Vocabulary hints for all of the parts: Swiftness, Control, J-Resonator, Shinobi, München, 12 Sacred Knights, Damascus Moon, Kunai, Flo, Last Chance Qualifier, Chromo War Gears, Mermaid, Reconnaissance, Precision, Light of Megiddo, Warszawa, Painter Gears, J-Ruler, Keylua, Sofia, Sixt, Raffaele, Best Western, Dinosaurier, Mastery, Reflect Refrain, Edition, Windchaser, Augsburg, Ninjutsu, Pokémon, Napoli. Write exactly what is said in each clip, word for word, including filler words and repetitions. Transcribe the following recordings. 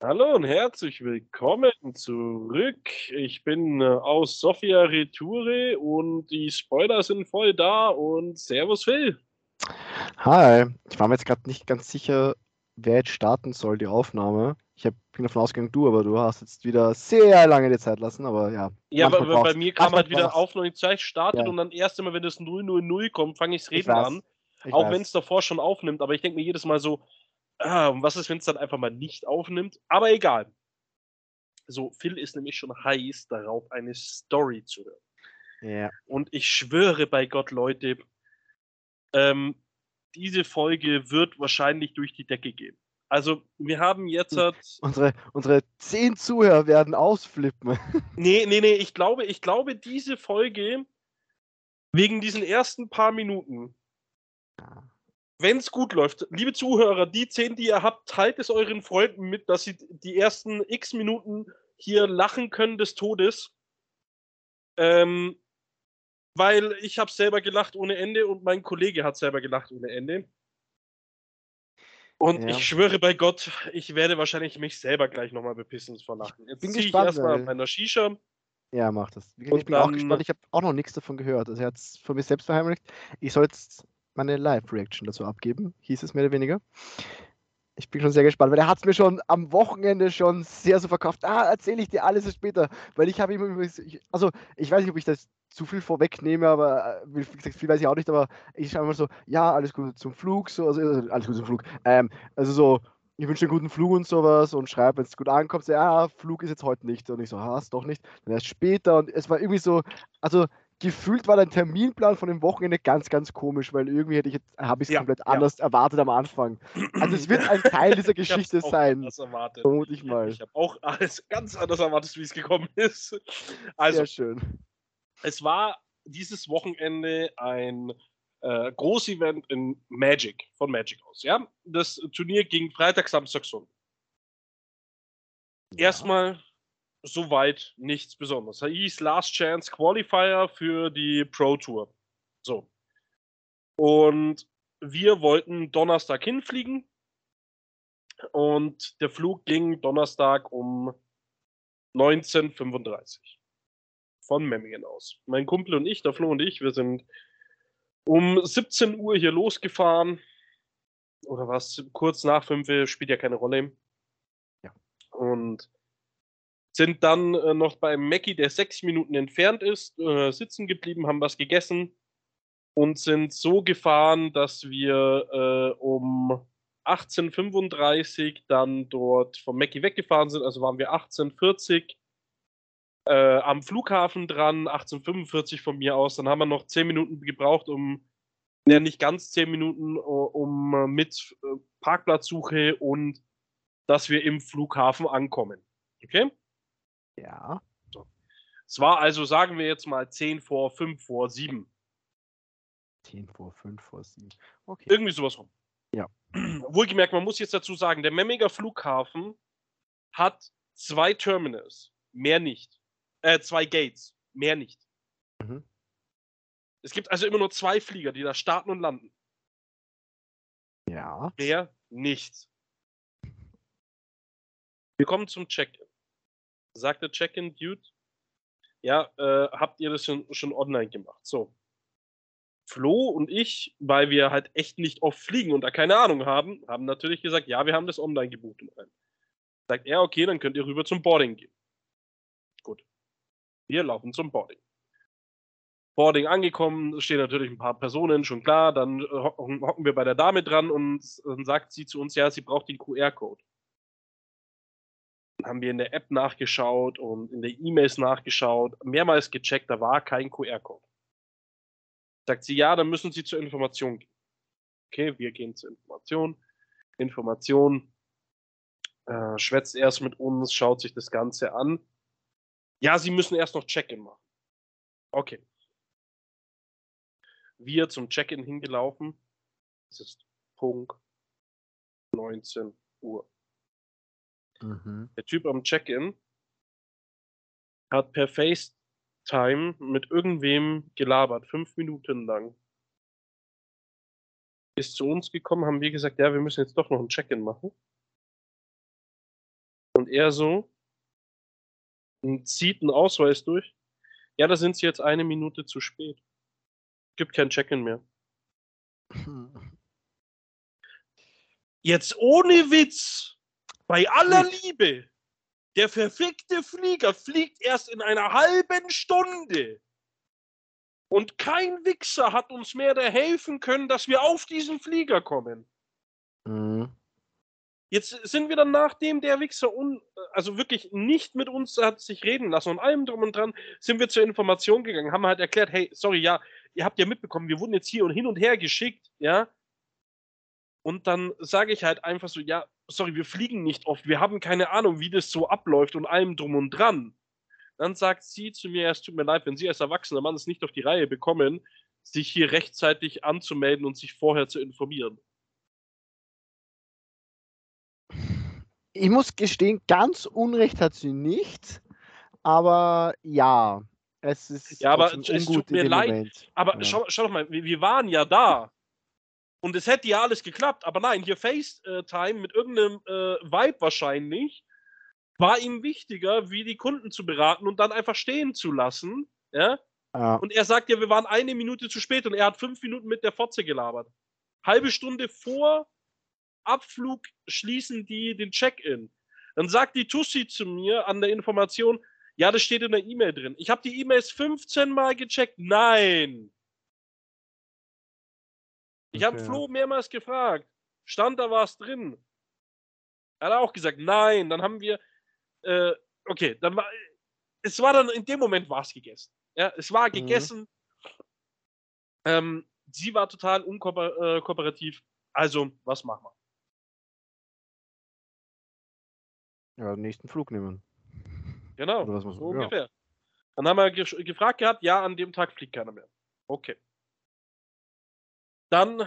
Hallo und herzlich willkommen zurück. Ich bin aus Sofia Retoure und die Spoiler sind voll da und Servus Phil. Hi, ich war mir jetzt gerade nicht ganz sicher, wer jetzt starten soll, die Aufnahme. Ich hab, bin davon ausgegangen, du, aber du hast jetzt wieder sehr lange die Zeit lassen, aber ja. Ja, aber bei mir kam halt wieder Aufnahme, gleich startet ja. Und dann erst einmal, wenn das null null null kommt, fange ich das Reden an. Ich auch wenn es davor schon aufnimmt, aber ich denke mir jedes Mal so, ah, was ist, wenn es dann einfach mal nicht aufnimmt? Aber egal. So, Phil ist nämlich schon heiß darauf, eine Story zu hören. Yeah. Und ich schwöre bei Gott, Leute, ähm, diese Folge wird wahrscheinlich durch die Decke gehen. Also, wir haben jetzt... Halt unsere, unsere zehn Zuhörer werden ausflippen. nee, nee, nee, ich glaube, ich glaube, diese Folge, wegen diesen ersten paar Minuten... Ja. Wenn es gut läuft, liebe Zuhörer, die zehn, die ihr habt, teilt es euren Freunden mit, dass sie die ersten x Minuten hier lachen können des Todes. Ähm, weil ich habe selber gelacht ohne Ende und mein Kollege hat selber gelacht ohne Ende. Und ja. Ich schwöre bei Gott, ich werde wahrscheinlich mich selber gleich nochmal bepissen vor Lachen. Jetzt ziehe ich erstmal meiner Shisha. Ja, mach das. Ich bin dann, auch gespannt, ich habe auch noch nichts davon gehört. Also er hat es von mir selbst verheimlicht. Ich soll jetzt meine Live-Reaction dazu abgeben, hieß es mehr oder weniger. Ich bin schon sehr gespannt, weil er hat es mir schon am Wochenende schon sehr so verkauft. Ah, erzähle ich dir alles später, weil ich habe immer, also ich weiß nicht, ob ich das zu viel vorwegnehme, aber wie gesagt, viel weiß ich auch nicht, aber ich schreibe immer so, ja, alles Gute zum Flug, so, also alles Gute zum Flug, ähm, also so, ich wünsche einen guten Flug und sowas und schreibe, wenn es gut ankommt, so, ja, Flug ist jetzt heute nicht und ich so, ha, ist doch nicht, dann erst später und es war irgendwie so, also gefühlt war der Terminplan von dem Wochenende ganz, ganz komisch, weil irgendwie hätte ich jetzt, habe ich es ja, komplett ja. anders erwartet am Anfang. Also es wird ein Teil dieser Geschichte ich auch sein. Erwartet. Vermute ich mal. Ich habe auch alles ganz anders erwartet, wie es gekommen ist. Also, sehr schön. Es war dieses Wochenende ein äh, Großevent in Magic, von Magic aus. Ja? Das Turnier ging Freitag, Samstag, Sonntag. Ja. Erstmal soweit nichts Besonderes. Da hieß Last Chance Qualifier für die Pro Tour. So. Und wir wollten Donnerstag hinfliegen. Und der Flug ging Donnerstag um neunzehn Uhr fünfunddreißig von Memmingen aus. Mein Kumpel und ich, der Flo und ich, wir sind um siebzehn Uhr hier losgefahren. Oder was? Kurz nach fünf, spielt ja keine Rolle. Ja. Und sind dann äh, noch bei Mackie, der sechs Minuten entfernt ist, äh, sitzen geblieben, haben was gegessen und sind so gefahren, dass wir äh, um achtzehn Uhr fünfunddreißig dann dort von Mackie weggefahren sind. Also waren wir achtzehn Uhr vierzig äh, am Flughafen dran, achtzehn Uhr fünfundvierzig von mir aus. Dann haben wir noch zehn Minuten gebraucht, um, ja nicht ganz zehn Minuten, um, um mit äh, Parkplatzsuche und dass wir im Flughafen ankommen. Okay? Ja. So. Es war also, sagen wir jetzt mal, zehn vor fünf vor sieben. zehn vor fünf vor sieben. Okay. Irgendwie sowas rum. Ja. Wohlgemerkt, man muss jetzt dazu sagen, der Memminger Flughafen hat zwei Terminals, mehr nicht. Äh, zwei Gates, mehr nicht. Mhm. Es gibt also immer nur zwei Flieger, die da starten und landen. Ja. Mehr nicht. Wir kommen zum Check-in. Sagte Check-in, Dude, ja, äh, habt ihr das schon, schon online gemacht? So, Flo und ich, weil wir halt echt nicht oft fliegen und da keine Ahnung haben, haben natürlich gesagt, ja, wir haben das online gebucht. Sagt er, okay, dann könnt ihr rüber zum Boarding gehen. Gut, wir laufen zum Boarding. Boarding angekommen, stehen natürlich ein paar Personen, schon klar, dann hocken wir bei der Dame dran und dann sagt sie zu uns, ja, sie braucht den Q R-Code. Haben wir in der App nachgeschaut und in den E-Mails nachgeschaut, mehrmals gecheckt, da war kein Q R-Code. Sagt sie, ja, dann müssen Sie zur Information gehen. Okay, wir gehen zur Information. Information äh, schwätzt erst mit uns, schaut sich das Ganze an. Ja, Sie müssen erst noch Check-in machen. Okay. Wir zum Check-in hingelaufen. Es ist Punkt neunzehn Uhr. Mhm. Der Typ am Check-in hat per FaceTime mit irgendwem gelabert, fünf Minuten lang. Ist zu uns gekommen, haben wir gesagt, ja, wir müssen jetzt doch noch ein Check-in machen. Und er so und zieht einen Ausweis durch. Ja, da sind sie jetzt eine Minute zu spät. Gibt kein Check-in mehr. Hm. Jetzt ohne Witz, bei aller Liebe, der verfickte Flieger fliegt erst in einer halben Stunde. Und kein Wichser hat uns mehr da helfen können, dass wir auf diesen Flieger kommen. Mhm. Jetzt sind wir dann, nachdem der Wichser un- also wirklich nicht mit uns hat sich reden lassen und allem drum und dran, sind wir zur Information gegangen, haben halt erklärt, hey, sorry, ja, ihr habt ja mitbekommen, wir wurden jetzt hier und hin und her geschickt, ja. Und dann sage ich halt einfach so, ja, sorry, wir fliegen nicht oft, wir haben keine Ahnung, wie das so abläuft und allem drum und dran. Dann sagt sie zu mir, es tut mir leid, wenn Sie als erwachsener Mann es nicht auf die Reihe bekommen, sich hier rechtzeitig anzumelden und sich vorher zu informieren. Ich muss gestehen, ganz Unrecht hat sie nicht, aber ja, es ist ja, aber es tut mir leid, Moment. Aber ja. schau, schau doch mal, wir, wir waren ja da. Und es hätte ja alles geklappt, aber nein, hier FaceTime mit irgendeinem äh, Vibe wahrscheinlich war ihm wichtiger, wie die Kunden zu beraten und dann einfach stehen zu lassen. Ja? Ja. Und er sagt ja, wir waren eine Minute zu spät und er hat fünf Minuten mit der Fotze gelabert. Halbe Stunde vor Abflug schließen die den Check-in. Dann sagt die Tussi zu mir an der Information, ja, das steht in der E-Mail drin. Ich habe die E-Mails fünfzehn Mal gecheckt. Nein! Ich habe okay. Flo mehrmals gefragt. Stand da was drin? Er hat auch gesagt, nein. Dann haben wir, äh, okay, dann war, es war dann in dem Moment war es gegessen. Ja, es war gegessen. Mhm. Ähm, sie war total unkooperativ. Also, was machen wir? Ja, den nächsten Flug nehmen. Genau, so man, ungefähr. Ja. Dann haben wir ge- gefragt gehabt, ja, an dem Tag fliegt keiner mehr. Okay. Dann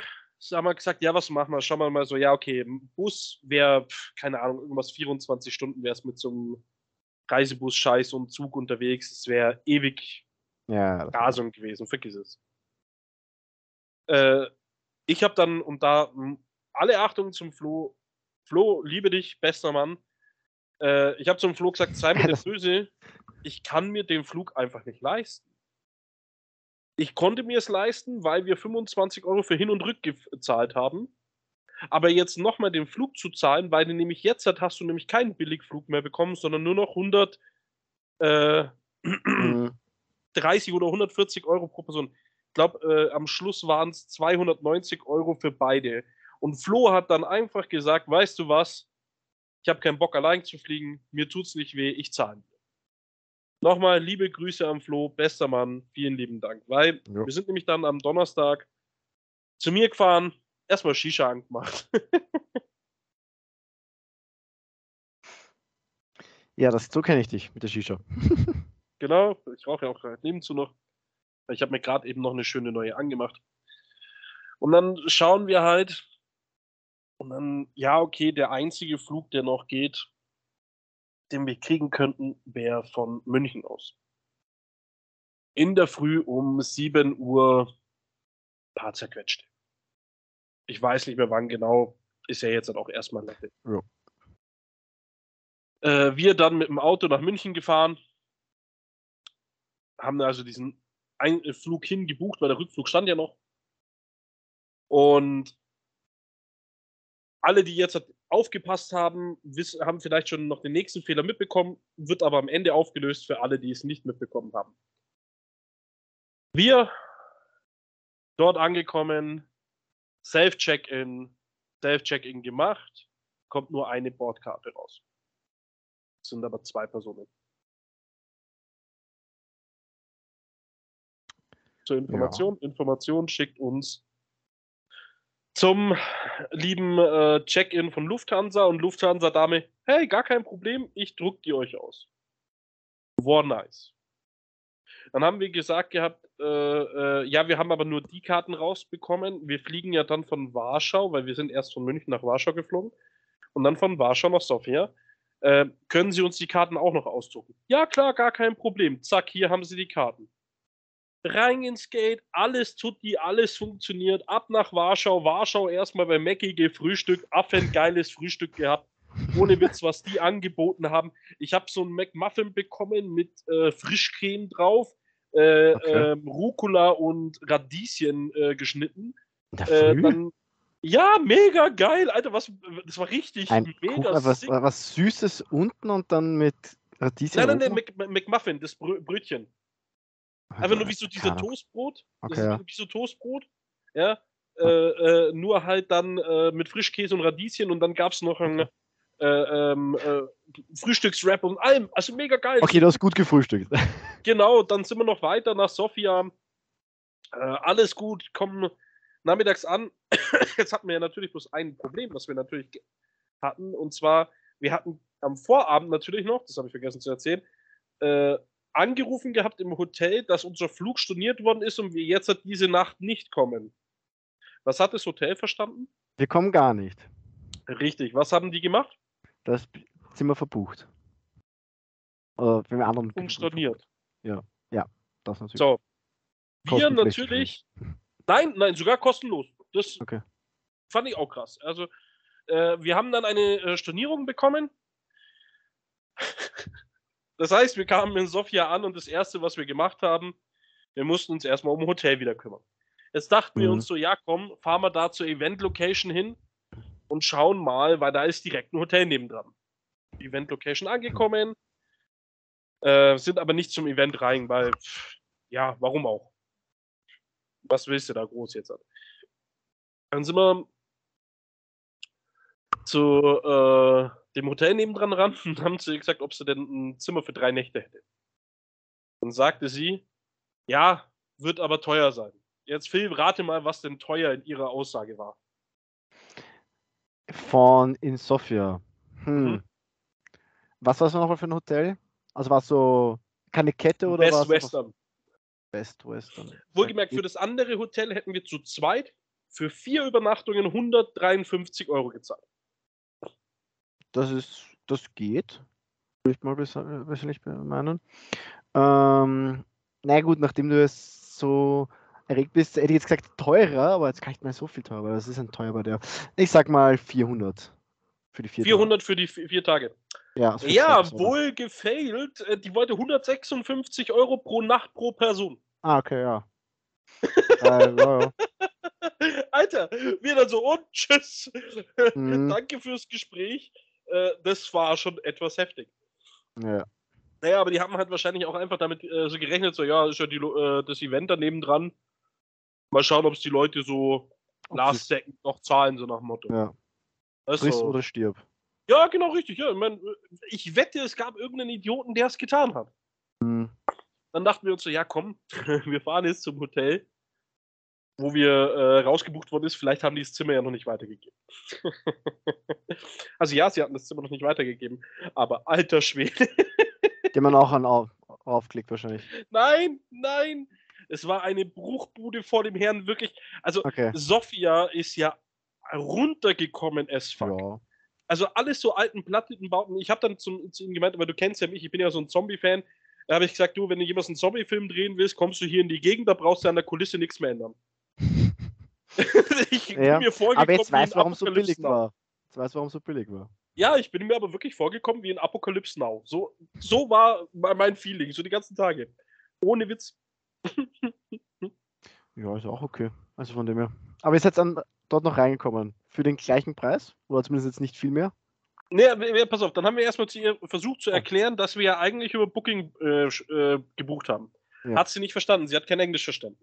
haben wir gesagt, ja, was machen wir? Schauen wir mal so, ja, okay, Bus wäre, keine Ahnung, irgendwas vierundzwanzig Stunden wäre es mit so einem Reisebus-Scheiß und Zug unterwegs. Es wäre ewig ja, Rasung gewesen, vergiss es. Äh, ich habe dann, und da alle Achtung zum Flo, Flo, liebe dich, bester Mann. Äh, ich habe zum Flo gesagt, sei mir nicht böse, ich kann mir den Flug einfach nicht leisten. Ich konnte mir es leisten, weil wir fünfundzwanzig Euro für Hin- und Rück gezahlt haben. Aber jetzt nochmal den Flug zu zahlen, weil du nämlich jetzt hast du nämlich keinen Billigflug mehr bekommen, sondern nur noch hundertdreißig oder hundertvierzig Euro pro Person. Ich glaube, äh, am Schluss waren es zweihundertneunzig Euro für beide. Und Flo hat dann einfach gesagt, weißt du was, ich habe keinen Bock allein zu fliegen, mir tut's nicht weh, ich zahle. Nochmal liebe Grüße an Flo, bester Mann, vielen lieben Dank. Weil ja. wir sind nämlich dann am Donnerstag zu mir gefahren, erstmal Shisha angemacht. Ja, das, so kenne ich dich mit der Shisha. Genau, ich rauche ja auch gerade nebenzu noch. Ich habe mir gerade eben noch eine schöne neue angemacht. Und dann schauen wir halt, und dann, ja, okay, der einzige Flug, der noch geht, den wir kriegen könnten, wäre von München aus. In der Früh um sieben Uhr paar zerquetscht. Ich weiß nicht mehr wann genau, ist ja jetzt dann auch erstmal nett. Ja. Äh, wir dann mit dem Auto nach München gefahren, haben also diesen Ein- Flug hin gebucht, weil der Rückflug stand ja noch. Und alle, die jetzt aufgepasst haben, wissen, haben vielleicht schon noch den nächsten Fehler mitbekommen, wird aber am Ende aufgelöst für alle, die es nicht mitbekommen haben. Wir, dort angekommen, Self-Check-In, Self-Check-In gemacht, kommt nur eine Bordkarte raus. Es sind aber zwei Personen. Zur Information, ja. Information schickt uns zum lieben äh, Check-in von Lufthansa und Lufthansa-Dame, hey, gar kein Problem, ich druck die euch aus. War nice. Dann haben wir gesagt gehabt, äh, äh, ja, wir haben aber nur die Karten rausbekommen. Wir fliegen ja dann von Warschau, weil wir sind erst von München nach Warschau geflogen und dann von Warschau nach Sofia. Äh, können Sie uns die Karten auch noch ausdrucken? Ja, klar, gar kein Problem. Zack, hier haben Sie die Karten. Rein ins Gate, alles tut die, alles funktioniert. Ab nach Warschau, Warschau erstmal bei Mackie gefrühstückt, affengeiles Frühstück gehabt. Ohne Witz, was die angeboten haben. Ich habe so einen McMuffin bekommen mit äh, Frischcreme drauf, äh, okay. ähm, Rucola und Radieschen äh, geschnitten. Äh, dann, ja, mega geil, Alter, was, das war richtig ein mega Kuchen, was, was Süßes unten und dann mit Radieschen. Nein, nein, nein, McMuffin, das Brö- Brötchen. Einfach also nur wie so diese Toastbrot. Okay, das ja. ist wie so Toastbrot. Ja. Äh, äh, nur halt dann äh, mit Frischkäse und Radieschen und dann gab es noch ein äh, äh, Frühstückswrap und allem. Also mega geil. Okay, du hast gut gefrühstückt. Genau, dann sind wir noch weiter nach Sofia. Äh, alles gut, kommen nachmittags an. Jetzt hatten wir ja natürlich bloß ein Problem, was wir natürlich hatten. Und zwar, wir hatten am Vorabend natürlich noch, das habe ich vergessen zu erzählen, äh, angerufen gehabt im Hotel, dass unser Flug storniert worden ist und wir jetzt diese Nacht nicht kommen. Was hat das Hotel verstanden? Wir kommen gar nicht. Richtig. Was haben die gemacht? Das Zimmer verbucht. Oder mit anderen. Umstorniert. Ja, ja, das natürlich. So. Wir natürlich. Nein, nein, sogar kostenlos. Das okay. fand ich auch krass. Also, äh, wir haben dann eine äh, Stornierung bekommen. Das heißt, wir kamen in Sofia an und das Erste, was wir gemacht haben, wir mussten uns erstmal um ein Hotel wieder kümmern. Jetzt dachten mhm. wir uns so, ja komm, fahren wir da zur Event-Location hin und schauen mal, weil da ist direkt ein Hotel nebendran. Event-Location angekommen, äh, sind aber nicht zum Event rein, weil, pff, ja, warum auch? Was willst du da groß jetzt? Dann sind wir zu äh, dem Hotel nebendran ran und haben sie gesagt, ob sie denn ein Zimmer für drei Nächte hätte. Dann sagte sie, ja, wird aber teuer sein. Jetzt Phil, rate mal, was denn teuer in ihrer Aussage war. Von in Sofia. Hm. Mhm. Was war es nochmal für ein Hotel? Also war es so, keine Kette oder was? Best Western. Best Western. Wohlgemerkt, für das andere Hotel hätten wir zu zweit für vier Übernachtungen hundertdreiundfünfzig Euro gezahlt. Das ist, das geht. Würde ich mal wahrscheinlich meinen. Ähm, na gut, nachdem du es so erregt bist, hätte ich jetzt gesagt teurer, aber jetzt kann ich nicht mehr so viel teurer, weil das ist ein teurer bei der. Ich sag mal vierhundert. Für die vier vierhundert Tage. Für die vier Tage. Ja, ja wohl gefailt. Die wollte hundertsechsundfünfzig Euro pro Nacht pro Person. Ah, okay, ja. äh, ja, ja. Alter, wir dann so und tschüss. Mhm. Danke fürs Gespräch. Äh, das war schon etwas heftig. Ja. Naja, aber die haben halt wahrscheinlich auch einfach damit äh, so gerechnet, so ja, ist ja die, äh, das Event daneben dran. Mal schauen, ob es die Leute so ob last second noch zahlen, so nach Motto. Ja. Also, friss oder stirb. Ja, genau, richtig. Ja. Ich, mein, ich wette, es gab irgendeinen Idioten, der es getan hat. Mhm. Dann dachten wir uns so, ja komm, wir fahren jetzt zum Hotel, wo wir äh, rausgebucht worden ist. Vielleicht haben die das Zimmer ja noch nicht weitergegeben. Also ja, sie hatten das Zimmer noch nicht weitergegeben, aber alter Schwede. Den man auch an auf, aufklickt wahrscheinlich. Nein, nein. Es war eine Bruchbude vor dem Herrn, wirklich. Also okay. Sofia ist ja runtergekommen as fuck. Ja. Also alles so alten Plattenbauten. Ich habe dann zum, zu ihm gemeint, aber du kennst ja mich, ich bin ja so ein Zombie-Fan. Da habe ich gesagt, du, wenn du jemals einen Zombie-Film drehen willst, kommst du hier in die Gegend, da brauchst du an der Kulisse nichts mehr ändern. ich ja. bin mir vorgekommen, aber jetzt weiß, warum so billig war. Jetzt weiß, warum so billig war. Ja, ich bin mir aber wirklich vorgekommen wie in Apocalypse Now. So, so war mein Feeling, so die ganzen Tage. Ohne Witz. Ja, ist auch okay. Also von dem her. Aber ist jetzt an, dort noch reingekommen. Für den gleichen Preis? Oder zumindest jetzt nicht viel mehr? Nee, pass auf, dann haben wir erstmal zu ihr versucht zu erklären, dass wir ja eigentlich über Booking äh, äh, gebucht haben. Ja. Hat sie nicht verstanden, sie hat kein Englisch verstanden.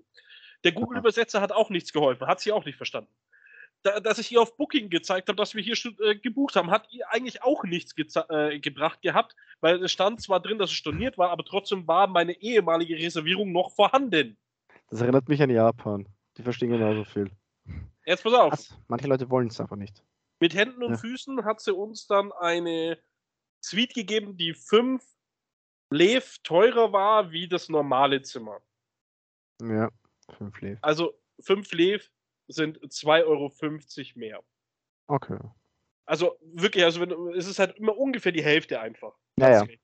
Der Google-Übersetzer hat auch nichts geholfen, hat sie auch nicht verstanden. Da, dass ich ihr auf Booking gezeigt habe, dass wir hier äh, gebucht haben, hat ihr eigentlich auch nichts äh, gebracht gehabt, weil es stand zwar drin, dass es storniert war, aber trotzdem war meine ehemalige Reservierung noch vorhanden. Das erinnert mich an Japan. Die verstehen genauso viel. Jetzt pass auf. Also, manche Leute wollen es einfach nicht. Mit Händen und ja. Füßen hat sie uns dann eine Suite gegeben, die fünf Lev teurer war wie das normale Zimmer. Ja, fünf Lev. Also fünf Lev sind zwei Euro fünfzig mehr. Okay. Also wirklich, also wenn, es ist halt immer ungefähr die Hälfte einfach. Naja. Ich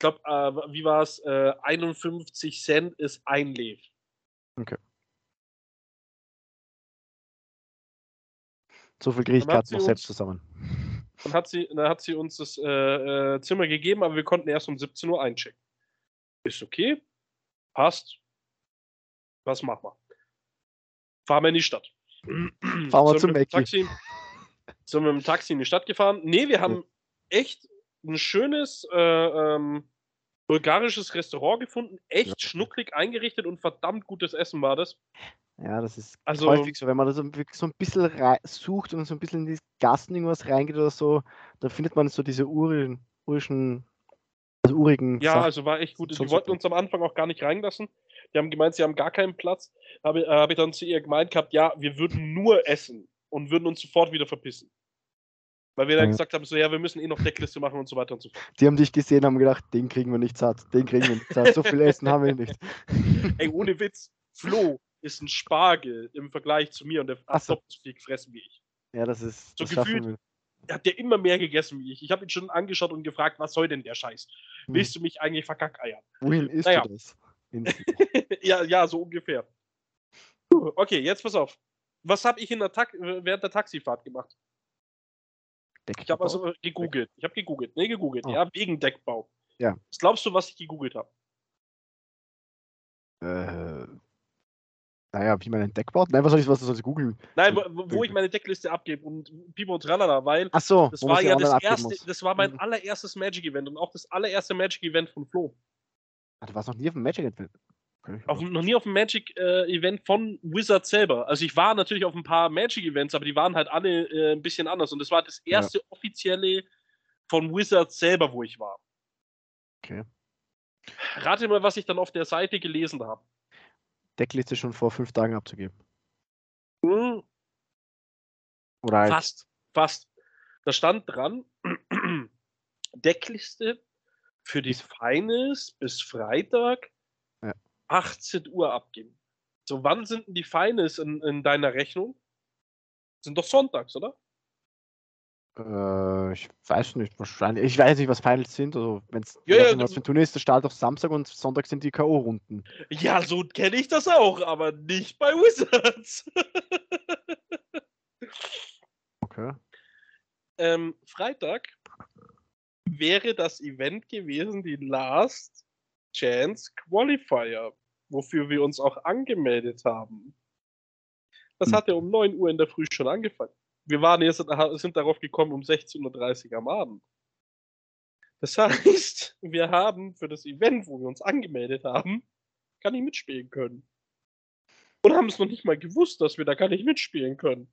glaube, äh, wie war es? Äh, einundfünfzig Cent ist ein Lev. Okay. So viel kriege ich gerade noch selbst zusammen. Dann hat sie, dann hat sie uns das äh, Zimmer gegeben, aber wir konnten erst um siebzehn Uhr einchecken. Ist okay, passt. Was machen wir? Fahren wir in die Stadt. Fahren wir zum Taxi. Sind wir mit dem Taxi in die Stadt gefahren? Nee, wir haben echt ein schönes äh, ähm, bulgarisches Restaurant gefunden. Echt ja. schnucklig eingerichtet und verdammt gutes Essen war das. Ja, das ist also, häufig so, wenn man das so ein bisschen sucht und so ein bisschen in die Gassen irgendwas reingeht oder so, da findet man so diese urischen, also urigen Ja, Sachen. Also war echt gut. Die so wollten so uns am Anfang auch gar nicht reinlassen. Die haben gemeint, sie haben gar keinen Platz. Habe äh, hab ich dann zu ihr gemeint gehabt, ja, wir würden nur essen und würden uns sofort wieder verpissen. Weil wir dann mhm. gesagt haben, so ja, wir müssen eh noch Deckliste machen und so weiter und so fort. Die haben dich gesehen, haben gedacht, den kriegen wir nicht satt, den kriegen wir nicht satt. So viel Essen haben wir nicht. Ey, ohne Witz, Flo ist ein Spargel im Vergleich zu mir und der hat doppelt so viel gefressen wie ich. Ja, das ist... So das gefühlt hat der immer mehr gegessen wie ich. Ich habe ihn schon angeschaut und gefragt, was soll denn der Scheiß? Hm. Willst du mich eigentlich verkackeiern? Wohin isst naja. du das? ja, ja, so ungefähr. Okay, jetzt pass auf. Was habe ich in der Ta- während der Taxifahrt gemacht? Deckbau. Ich habe also gegoogelt. Ich habe gegoogelt. Nee, gegoogelt. Oh. Ja, wegen Deckbau. Ja. Was glaubst du, was ich gegoogelt habe? Äh, naja, wie man einen Deck baut? Nein, was soll ich, was soll ich googeln? Nein, wo, wo ich meine Deckliste abgebe und Pipo und Tralala, weil Ach so, das war ja das erste, muss. das war mein allererstes Magic-Event und auch das allererste Magic-Event von Flo. Ach, du warst noch nie auf dem Magic-Event? Auf, noch nie auf dem Magic-Event äh, von Wizards selber. Also ich war natürlich auf ein paar Magic-Events, aber die waren halt alle äh, ein bisschen anders. Und das war das erste ja. offizielle von Wizards selber, wo ich war. Okay. Rate mal, was ich dann auf der Seite gelesen habe. Deckliste schon vor fünf Tagen abzugeben. Hm. Oder halt. Fast, fast. Da stand dran, Deckliste für die Finals bis Freitag ja. achtzehn Uhr abgeben. So, wann sind denn die Finals in, in deiner Rechnung? Sind doch sonntags, oder? Äh, ich weiß nicht, wahrscheinlich. Ich weiß nicht, was Finals sind. Also, wenn es ja, ja, was für ein Turnier ist, der Start auf Samstag und Sonntag sind die K O-Runden. Ja, so kenne ich das auch, aber nicht bei Wizards. Okay. Ähm, Freitag wäre das Event gewesen, die Last Chance Qualifier, wofür wir uns auch angemeldet haben. Das hm. hat ja um neun Uhr in der Früh schon angefangen. Wir waren jetzt, sind darauf gekommen um sechzehn Uhr dreißig am Abend. Das heißt, wir haben für das Event, wo wir uns angemeldet haben, gar nicht mitspielen können. Und haben es noch nicht mal gewusst, dass wir da gar nicht mitspielen können.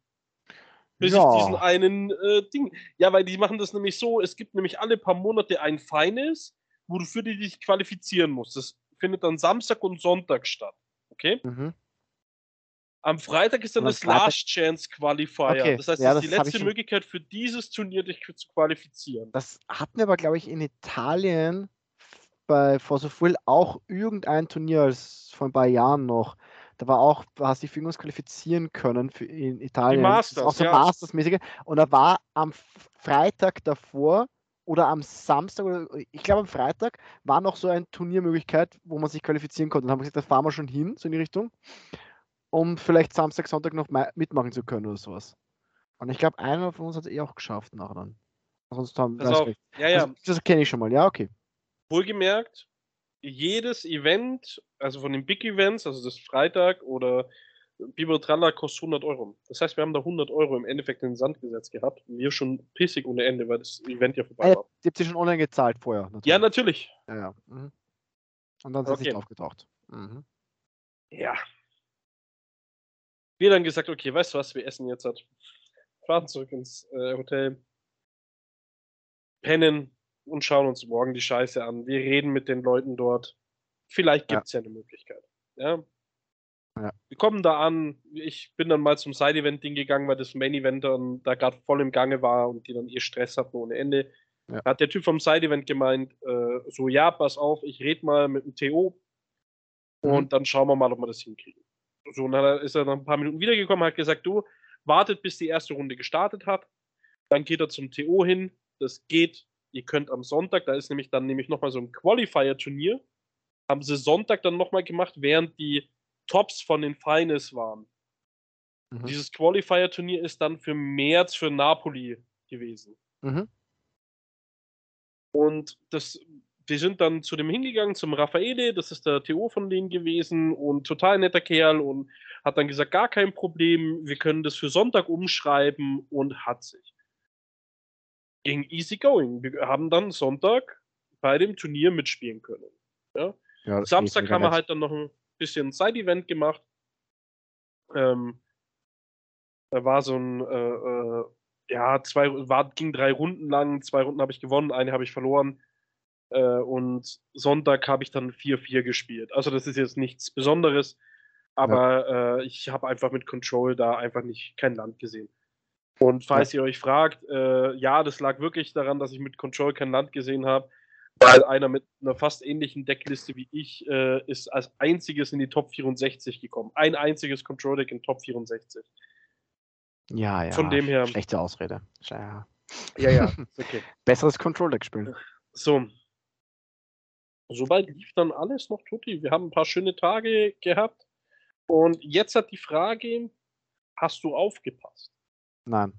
Bis ja. ich diesen einen äh, Ding. Ja, weil die machen das nämlich so, es gibt nämlich alle paar Monate ein Finals, wofür du dich qualifizieren musst. Das findet dann Samstag und Sonntag statt. Okay? Mhm. Am Freitag ist dann das Freitag? Last Chance Qualifier. Okay. Das heißt, ja, das ist das die letzte Möglichkeit für dieses Turnier, dich zu qualifizieren. Das hatten wir aber, glaube ich, in Italien bei For So Full auch irgendein Turnier als vor ein paar Jahren noch. Da war auch, da hast du dich für irgendwas qualifizieren können für in Italien. Die Masters, auch so ja. Masters-mäßige. Und da war am Freitag davor oder am Samstag, oder ich glaube am Freitag, war noch so eine Turniermöglichkeit, wo man sich qualifizieren konnte. Und dann haben wir gesagt, da fahren wir schon hin, so in die Richtung, um vielleicht Samstag, Sonntag noch mitmachen zu können oder sowas. Und ich glaube, einer von uns hat es eh auch geschafft nachher dann. Sonst haben wir also, ja, ja. Das, das kenne ich schon mal, ja, okay. Wohlgemerkt, jedes Event, also von den Big Events, also das Freitag oder Bibotralla kostet hundert Euro. Das heißt, wir haben da hundert Euro im Endeffekt in den Sand gesetzt gehabt. Wir schon pissig ohne Ende, weil das Event ja vorbei war. Die habt ihr schon online gezahlt vorher? Natürlich. Ja, natürlich. Ja, ja. Mhm. Und dann sind okay. sie nicht aufgetaucht. Mhm. Ja. Wir dann gesagt, okay, weißt du was, wir essen jetzt halt. Fahren zurück ins äh, Hotel. Pennen. Und schauen uns morgen die Scheiße an. Wir reden mit den Leuten dort. Vielleicht gibt es ja. ja eine Möglichkeit. Ja? Ja. Wir kommen da an. Ich bin dann mal zum Side-Event-Ding gegangen, weil das Main-Event dann da gerade voll im Gange war und die dann ihr Stress hatten ohne Ende. Ja. Da hat der Typ vom Side-Event gemeint, äh, so ja, pass auf, ich rede mal mit dem T O mhm. und dann schauen wir mal, ob wir das hinkriegen. So, und dann ist er nach ein paar Minuten wiedergekommen, hat gesagt, du, wartet, bis die erste Runde gestartet hat. Dann geht er zum T O hin. Das geht. Ihr könnt am Sonntag, da ist nämlich dann nämlich nochmal so ein Qualifier-Turnier, haben sie Sonntag dann nochmal gemacht, während die Tops von den Finals waren. Mhm. Dieses Qualifier-Turnier ist dann für März für Napoli gewesen. Mhm. Und das, wir sind dann zu dem hingegangen, zum Raffaele, das ist der T O von denen gewesen und total netter Kerl und hat dann gesagt, gar kein Problem, wir können das für Sonntag umschreiben und hat sich. Ging easy going. Wir haben dann Sonntag bei dem Turnier mitspielen können. Ja? Ja, Samstag haben wir halt dann noch ein bisschen Side-Event gemacht. Ähm, da war so ein, äh, äh, ja, zwei, war, ging drei Runden lang, zwei Runden habe ich gewonnen, eine habe ich verloren. Äh, und Sonntag habe ich dann vier vier gespielt. Also das ist jetzt nichts Besonderes, aber ja. äh, ich habe einfach mit Control da einfach nicht kein Land gesehen. Und falls ja. ihr euch fragt, äh, ja, das lag wirklich daran, dass ich mit Control kein Land gesehen habe, weil einer mit einer fast ähnlichen Deckliste wie ich äh, ist als einziges in die Top vierundsechzig gekommen. Ein einziges Control-Deck in Top vierundsechzig. Ja, ja. Von dem her. Schlechte Ausrede. Ja, ja. ja. Okay. Besseres Control-Deck spielen. So. Soweit lief dann alles noch, Tutti. Wir haben ein paar schöne Tage gehabt. Und jetzt hat die Frage, hast du aufgepasst? Nein.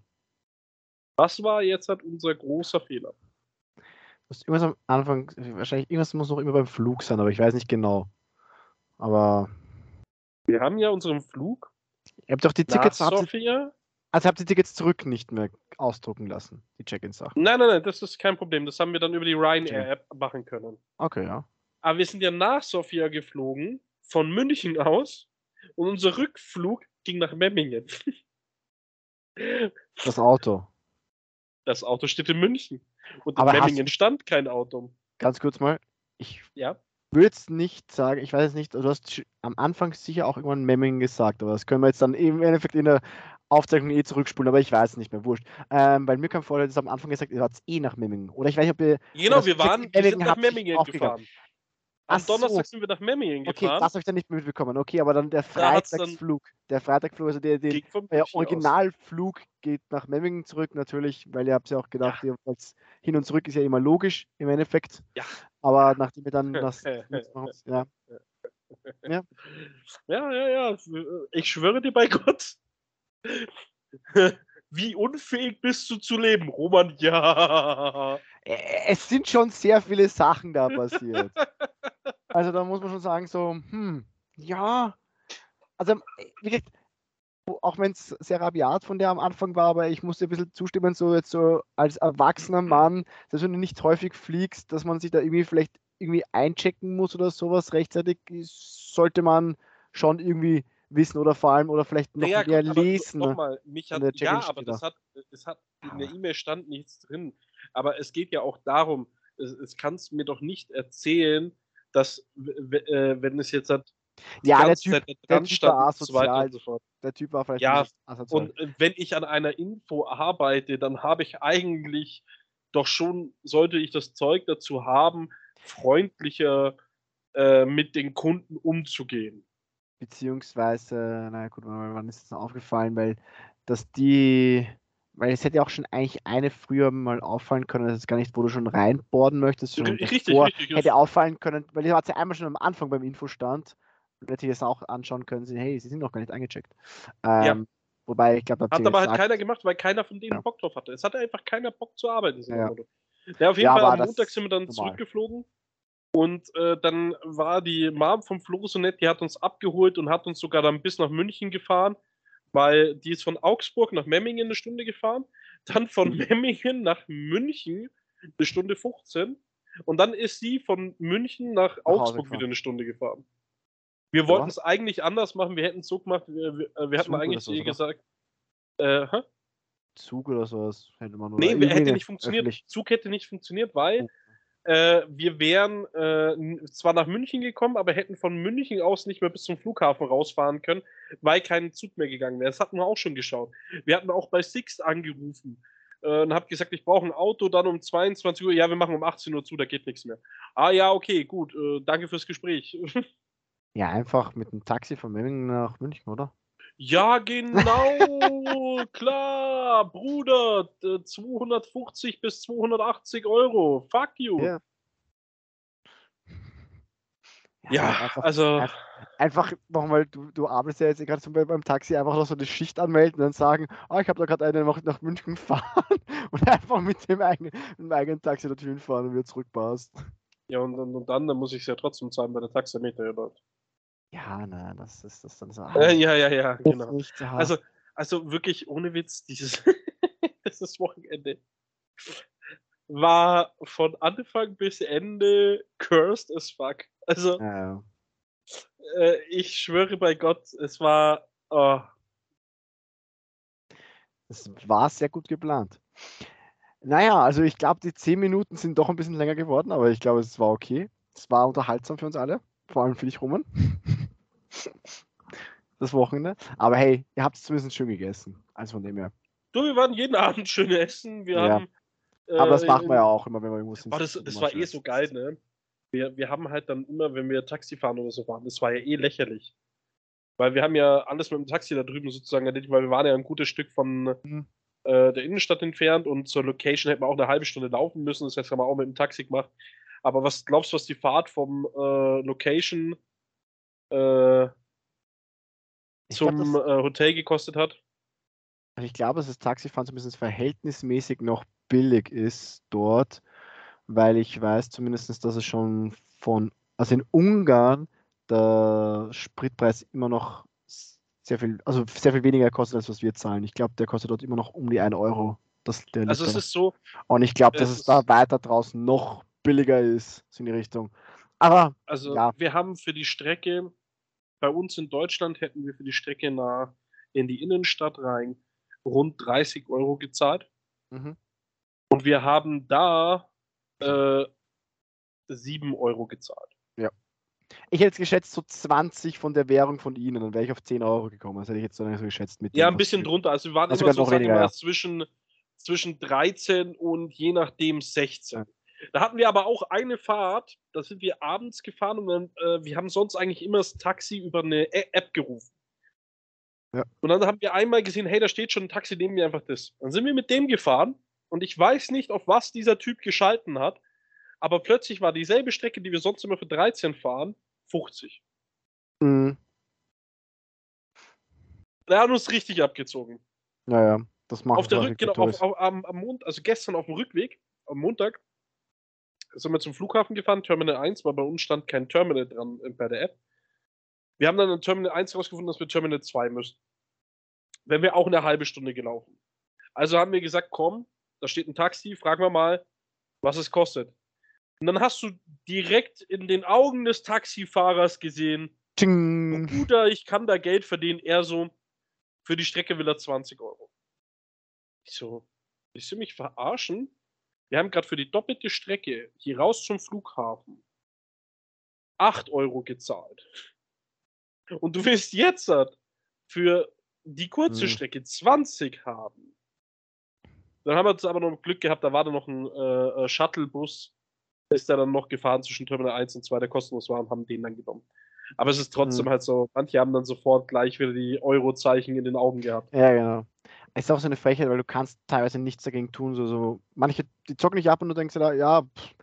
Was war jetzt halt unser großer Fehler? Muss irgendwas am Anfang, wahrscheinlich irgendwas muss noch immer beim Flug sein, aber ich weiß nicht genau. Aber wir haben ja unseren Flug. Ihr habt doch die Tickets nach Sofia. Also habt ihr die Tickets zurück nicht mehr ausdrucken lassen, die Check-in-Sachen. Nein, nein, nein, das ist kein Problem. Das haben wir dann über die Ryanair-App machen können. Okay, ja. Aber wir sind ja nach Sofia geflogen, von München aus, und unser Rückflug ging nach Memmingen. Das Auto. Das Auto steht in München. Und in Memmingen stand kein Auto. Ganz kurz mal, ich ja? würde jetzt nicht sagen, ich weiß es nicht, du hast am Anfang sicher auch irgendwann Memmingen gesagt, aber das können wir jetzt dann im Endeffekt in der Aufzeichnung eh zurückspulen, aber ich weiß es nicht mehr, wurscht. Ähm, weil mir kam vor, dass am Anfang gesagt, ihr wart eh nach Memmingen. Oder ich weiß nicht, ob ihr... Genau, wir waren, wir sind nach Memmingen gefahren. Am Ach Donnerstag so. sind wir nach Memmingen gefahren. Okay, das habe ich dann nicht mehr mitbekommen. Okay, aber dann der Freitagsflug. Dann der Freitagsflug, also der, der, der Originalflug aus. Geht nach Memmingen zurück, natürlich, weil ihr habt ja auch gedacht, ja. Ihr, hin und zurück ist ja immer logisch, im Endeffekt. Ja. Aber nachdem wir dann das... ja. Ja. ja, ja, ja. Ich schwöre dir bei Gott. Wie unfähig bist du zu leben, Roman? Ja. Es sind schon sehr viele Sachen da passiert. Also da muss man schon sagen, so, hm, ja. Also, wie gesagt, auch wenn es sehr rabiat von der am Anfang war, aber ich musste ein bisschen zustimmen, so jetzt so als erwachsener Mann, dass wenn du nicht häufig fliegst, dass man sich da irgendwie vielleicht irgendwie einchecken muss oder sowas rechtzeitig, sollte man schon irgendwie wissen oder vor allem oder vielleicht noch naja, mehr gut, lesen. Noch mal, mich hat, ja, aber das hat, das hat in der E-Mail stand nichts drin. Aber es geht ja auch darum, es, es kannst mir doch nicht erzählen, dass äh, wenn es jetzt hat, ja, der Typ, der Typ war asozial. So der Typ war vielleicht ja, asozial. Und wenn ich an einer Info arbeite, dann habe ich eigentlich doch schon, sollte ich das Zeug dazu haben, freundlicher äh, mit den Kunden umzugehen. Beziehungsweise, naja gut, wann ist es noch aufgefallen, weil dass die, weil es hätte ja auch schon eigentlich eine früher mal auffallen können, das ist gar nicht, wo du schon reinboarden möchtest, schon richtig, davor, richtig, hätte auffallen können, weil die hat ja einmal schon am Anfang beim Infostand, hätte ich es auch anschauen können, sie, hey, sie sind noch gar nicht eingecheckt. Ähm, ja. Wobei, ich glaube, hat aber halt keiner gemacht, weil keiner von denen ja. Bock drauf hatte. Es hatte einfach keiner Bock zu arbeiten. So ja. Ja, auf jeden ja, Fall am Montag sind wir dann normal. zurückgeflogen. Und äh, dann war die Mom vom Flo so nett, die hat uns abgeholt und hat uns sogar dann bis nach München gefahren, weil die ist von Augsburg nach Memmingen eine Stunde gefahren, dann von Memmingen nach München eine Stunde fünfzehn und dann ist sie von München nach, nach Augsburg wieder eine Stunde gefahren. Wir wollten es eigentlich anders machen, wir hätten Zug gemacht, wir, wir, wir hatten eigentlich eh gesagt, äh, hä? Zug oder sowas hätte man nur. Nee, hätte nicht funktioniert. Öffentlich. Zug hätte nicht funktioniert, weil Äh, wir wären äh, zwar nach München gekommen, aber hätten von München aus nicht mehr bis zum Flughafen rausfahren können, weil kein Zug mehr gegangen wäre. Das hatten wir auch schon geschaut. Wir hatten auch bei Sixt angerufen äh, und haben gesagt, ich brauche ein Auto, dann um zweiundzwanzig Uhr, ja, wir machen um achtzehn Uhr zu, da geht nichts mehr. Ah ja, okay, gut, äh, danke fürs Gespräch. Ja, einfach mit dem Taxi von Memmingen nach München, oder? Ja, genau, klar, Bruder, zweihundertfünfzig bis zweihundertachtzig Euro, fuck you. Ja, Ja, ja einfach, also... Einfach nochmal, du, du arbeitest ja jetzt gerade zum Beispiel beim Taxi, einfach noch so eine Schicht anmelden und dann sagen, oh, ich habe da gerade eine nach München fahren und einfach mit dem eigenen, mit dem eigenen Taxi dorthin hinfahren und wieder zurückpasst. Ja, und, und, und dann, dann muss ich es ja trotzdem zahlen bei der Taxameter. Oder? Ja, nein, das ist das dann so. Äh, ja, ja, ja, genau. Nicht, ja. Also, also wirklich, ohne Witz, dieses dieses Wochenende war von Anfang bis Ende cursed as fuck. Also, ja. äh, ich schwöre bei Gott, es war... Oh. Es war sehr gut geplant. Naja, also ich glaube, die zehn Minuten sind doch ein bisschen länger geworden, aber ich glaube, es war okay. Es war unterhaltsam für uns alle, vor allem für dich, Roman. Das Wochenende. Aber hey, ihr habt es zumindest schön gegessen. Also von dem her. Du, wir waren jeden Abend schön essen. Wir ja. haben, aber äh, das macht man ja auch immer, wenn man muss. Oh, das das war schön. Eh so geil, ne? Wir, wir haben halt dann immer, wenn wir Taxi fahren oder so fahren, das war ja eh lächerlich. Weil wir haben ja alles mit dem Taxi da drüben sozusagen erledigt, weil wir waren ja ein gutes Stück von mhm. äh, der Innenstadt entfernt und zur Location hätten wir auch eine halbe Stunde laufen müssen. Das heißt, haben wir auch mit dem Taxi gemacht. Aber was glaubst du, was die Fahrt vom äh, Location äh, zum glaub, äh, Hotel gekostet hat? Ich glaube, dass das Taxifahren zumindest verhältnismäßig noch billig ist dort, weil ich weiß zumindest, dass es schon von, also in Ungarn der Spritpreis immer noch sehr viel, also sehr viel weniger kostet, als was wir zahlen. Ich glaube, der kostet dort immer noch um die ein Euro. Das, der also es ist so. Und ich glaube, dass es, es da weiter draußen noch billiger ist, so in die Richtung. Aber, also ja. wir haben für die Strecke, bei uns in Deutschland hätten wir für die Strecke nach in die Innenstadt rein rund dreißig Euro gezahlt. Mhm. Und wir haben da äh, sieben Euro gezahlt. Ja. Ich hätte es geschätzt, so zwanzig von der Währung von Ihnen, dann wäre ich auf zehn Euro gekommen. Das hätte ich jetzt noch nicht so geschätzt. Mit ja, ein bisschen Passiv. Drunter. Also wir waren also immer so weniger, ja. zwischen, zwischen dreizehn und je nachdem sechzehn. Ja. Da hatten wir aber auch eine Fahrt, da sind wir abends gefahren und dann, äh, wir haben sonst eigentlich immer das Taxi über eine App gerufen. Ja. Und dann haben wir einmal gesehen, hey, da steht schon ein Taxi, nehmen wir einfach das. Dann sind wir mit dem gefahren und ich weiß nicht, auf was dieser Typ geschalten hat, aber plötzlich war dieselbe Strecke, die wir sonst immer für dreizehn fahren, fünfzig. Mhm. Der hat uns richtig abgezogen. Naja, das macht auf der Rück, genau, auf, auf, am, am Mond, also gestern auf dem Rückweg, am Montag, sind wir zum Flughafen gefahren, Terminal eins, weil bei uns stand kein Terminal dran bei der App. Wir haben dann in Terminal eins rausgefunden, dass wir Terminal zwei müssen. Wenn wir auch eine halbe Stunde gelaufen. Also haben wir gesagt, komm, da steht ein Taxi, fragen wir mal, was es kostet. Und dann hast du direkt in den Augen des Taxifahrers gesehen, Ting. Bruder, ich kann da Geld verdienen. Er so, für die Strecke will er zwanzig Euro. Ich so, willst du mich verarschen? Wir haben gerade für die doppelte Strecke hier raus zum Flughafen acht Euro gezahlt. Und du willst jetzt für die kurze Strecke zwanzig haben. Dann haben wir uns aber noch Glück gehabt, da war dann noch ein äh, Shuttlebus, der ist da dann noch gefahren zwischen Terminal eins und zwei, der kostenlos war und haben den dann genommen. Aber es ist trotzdem mhm. halt so, manche haben dann sofort gleich wieder die Euro-Zeichen in den Augen gehabt. Ja, genau. Es ist auch so eine Frechheit, weil du kannst teilweise nichts dagegen tun. So, so. Manche, die zocken nicht ab und du denkst ja, ja, pff.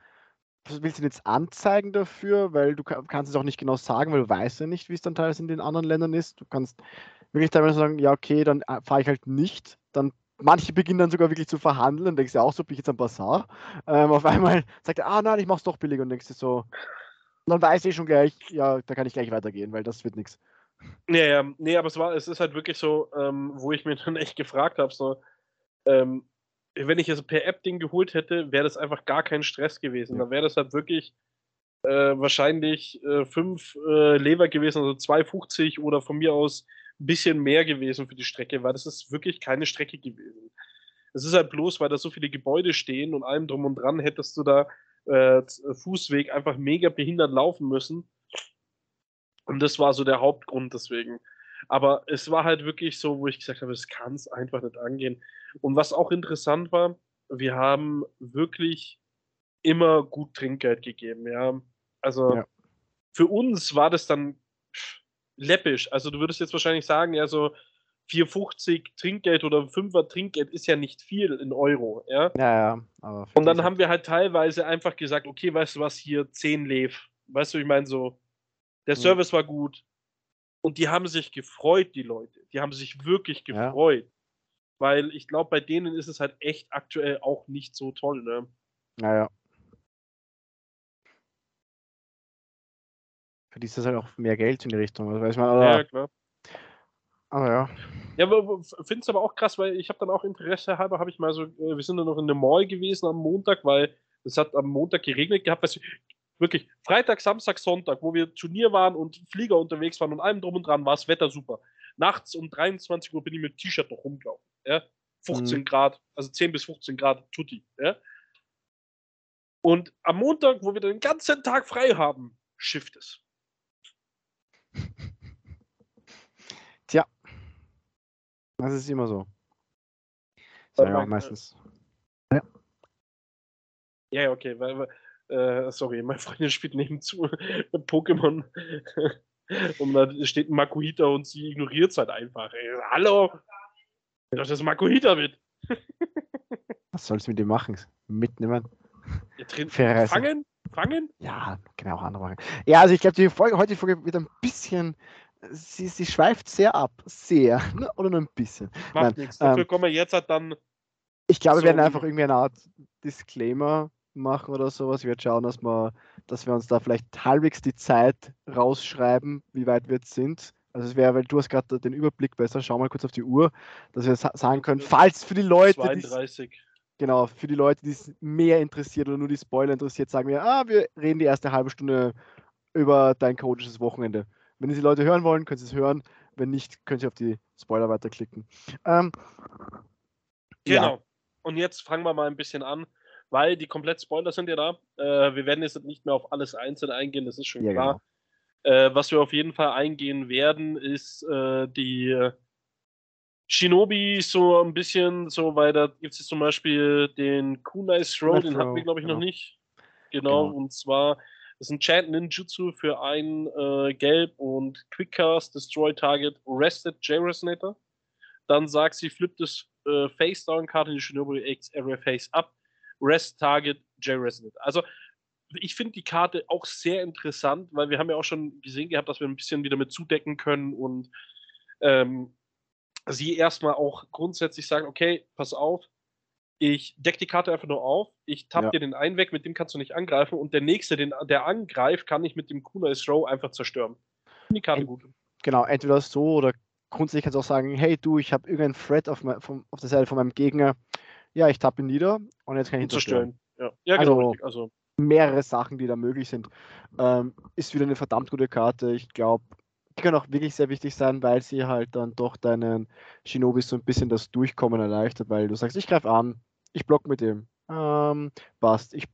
Was willst du denn jetzt anzeigen dafür? Weil du kannst es auch nicht genau sagen, weil du weißt ja nicht, wie es dann teilweise in den anderen Ländern ist. Du kannst wirklich teilweise sagen, ja okay, dann fahre ich halt nicht. Dann manche beginnen dann sogar wirklich zu verhandeln und denkst ja auch so, bin ich jetzt am Bazar? Ähm, auf einmal sagt er, ah nein, ich mach's doch billig und denkst dir so, dann weiß ich schon gleich, ja, da kann ich gleich weitergehen, weil das wird nichts. Ja, ja, nee, aber es war, es ist halt wirklich so, ähm, wo ich mir dann echt gefragt habe, so, ähm, wenn ich jetzt per App-Ding geholt hätte, wäre das einfach gar kein Stress gewesen. Ja. Da wäre das halt wirklich äh, wahrscheinlich äh, fünf äh, Lever gewesen, also zwei fünfzig oder von mir aus ein bisschen mehr gewesen für die Strecke, weil das ist wirklich keine Strecke gewesen. Es ist halt bloß, weil da so viele Gebäude stehen und allem drum und dran, hättest du da äh, Fußweg einfach mega behindert laufen müssen. Und das war so der Hauptgrund deswegen. Aber es war halt wirklich so, wo ich gesagt habe, es kann es einfach nicht angehen. Und was auch interessant war, wir haben wirklich immer gut Trinkgeld gegeben, ja. Also ja. Für uns war das dann läppisch. Also du würdest jetzt wahrscheinlich sagen, ja so vier fünfzig Trinkgeld oder fünfer Trinkgeld ist ja nicht viel in Euro, ja. Ja, ja. Aber und dann haben wir halt teilweise einfach gesagt, okay, weißt du was, hier zehn Lev. Weißt du, ich meine so, Der mhm. Service war gut. Und die haben sich gefreut, die Leute. Die haben sich wirklich gefreut. Ja. Weil ich glaube, bei denen ist es halt echt aktuell auch nicht so toll, ne? Naja. Für die ist das halt auch mehr Geld in die Richtung. Also weiß man, aber ja, klar. Aber ja. Ja, finde es aber auch krass, weil ich habe dann auch Interesse halber, habe ich mal so, wir sind dann noch in der Mall gewesen am Montag, weil es hat am Montag geregnet gehabt, weißt du, wirklich, Freitag, Samstag, Sonntag, wo wir Turnier waren und Flieger unterwegs waren und allem drum und dran, war das Wetter super. Nachts um dreiundzwanzig Uhr bin ich mit T-Shirt noch rumgelaufen. Ja? fünfzehn mhm. Grad, also zehn bis fünfzehn Grad Tutti. Ja? Und am Montag, wo wir den ganzen Tag frei haben, schifft es. Tja. Das ist immer so. Das ja, auch meistens. Äh, ja. Ja, okay, weil, weil Äh, sorry, meine Freundin spielt nebenzu Pokémon und da steht ein Makuhita und sie ignoriert es halt einfach. Ey, hallo! Das ist Makuhita mit! Was sollst du mit dem machen? Mitnehmen? Ja, drin, fangen? Fangen? Ja, genau, andere machen. Ja, also ich glaube, die Folge, heute die Folge wird ein bisschen, sie, sie schweift sehr ab. Sehr. Oder nur ein bisschen. Macht nichts. Dafür ähm, kommen wir jetzt halt dann. Ich glaube, wir werden einfach irgendwie eine Art Disclaimer machen oder sowas. Ich werde schauen, dass wir, dass wir uns da vielleicht halbwegs die Zeit rausschreiben, wie weit wir jetzt sind. Also es wäre, weil du hast gerade den Überblick besser, schau mal kurz auf die Uhr, dass wir sagen können, falls für die Leute, zweiunddreißig Genau, für die Leute, die es mehr interessiert oder nur die Spoiler interessiert, sagen wir, ah, wir reden die erste halbe Stunde über dein chaotisches Wochenende. Wenn die Leute hören wollen, können sie es hören. Wenn nicht, können sie auf die Spoiler weiterklicken. Ähm, genau. Ja. Und jetzt fangen wir mal ein bisschen an. Weil die komplett Spoiler sind ja da. Äh, wir werden jetzt nicht mehr auf alles einzeln eingehen, das ist schon ja, klar. Genau. Äh, was wir auf jeden Fall eingehen werden, ist äh, die Shinobi so ein bisschen so, weil da gibt es jetzt zum Beispiel den Kunai Throw, den hatten wir, glaube ich, genau. noch nicht. Genau, genau, und zwar das ist ein Chant Ninjutsu für ein äh, Gelb und Quickcast, Destroy Target, Arrested J-Resonator. Dann sagt sie, flippt das äh, Face-Down-Karte in die Shinobi X Area Face up. Rest Target J-Resident. Also ich finde die Karte auch sehr interessant, weil wir haben ja auch schon gesehen gehabt, dass wir ein bisschen wieder mit zudecken können und ähm, sie erstmal auch grundsätzlich sagen, okay, pass auf, ich deck die Karte einfach nur auf, ich tapp ja. dir den einen weg, mit dem kannst du nicht angreifen und der nächste, den, der angreift, kann ich mit dem Kunai Throw einfach zerstören. Die Karte Ent, gut. Genau, entweder so oder grundsätzlich kannst du auch sagen, hey du, ich habe irgendeinen Threat auf, mein, vom, auf der Seite von meinem Gegner, ja, ich tappe ihn nieder und jetzt kann ich ihn zerstören. Ja, ja genau. Also, also mehrere Sachen, die da möglich sind. Ähm, ist wieder eine verdammt gute Karte. Ich glaube, die kann auch wirklich sehr wichtig sein, weil sie halt dann doch deinen Shinobis so ein bisschen das Durchkommen erleichtert, weil du sagst, ich greife an, ich block mit dem. Ähm, passt. Ich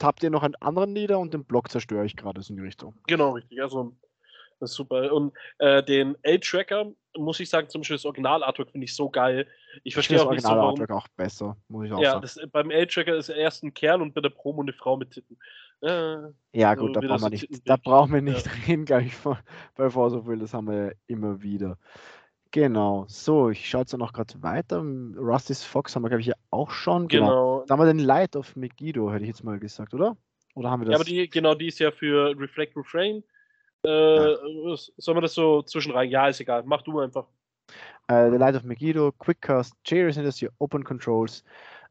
tappe dir noch einen anderen nieder und den Block zerstöre ich gerade in die Richtung. Genau, richtig. Also, das ist super. Und äh, den L-Tracker, muss ich sagen, zum Beispiel das Original-Artwork finde ich so geil. Ich verstehe ich auch nicht so, warum. Das Original-Artworck auch besser, muss ich auch ja, sagen. Das, beim L-Tracker ist erst ein Kerl und bei der Promo eine Frau mit Titten. Äh, ja gut, so da, brauchen so nicht, da brauchen wir nicht ja. reden, glaube ich, bei Vorsofil, das haben wir ja immer wieder. Genau, so, ich schaue jetzt noch gerade weiter. Rusty's Fox haben wir, glaube ich, ja auch schon. Genau. genau. Da haben wir den Light of Megiddo, hätte ich jetzt mal gesagt, oder? Oder haben wir das? Ja, aber die, genau, die ist ja für Reflect, Refrain. Äh, ja. Sollen wir das so zwischenrein? Ja, ist egal. Mach du einfach. Uh, the Light of Megiddo, Quickcast, J-Resonator, Open Controls,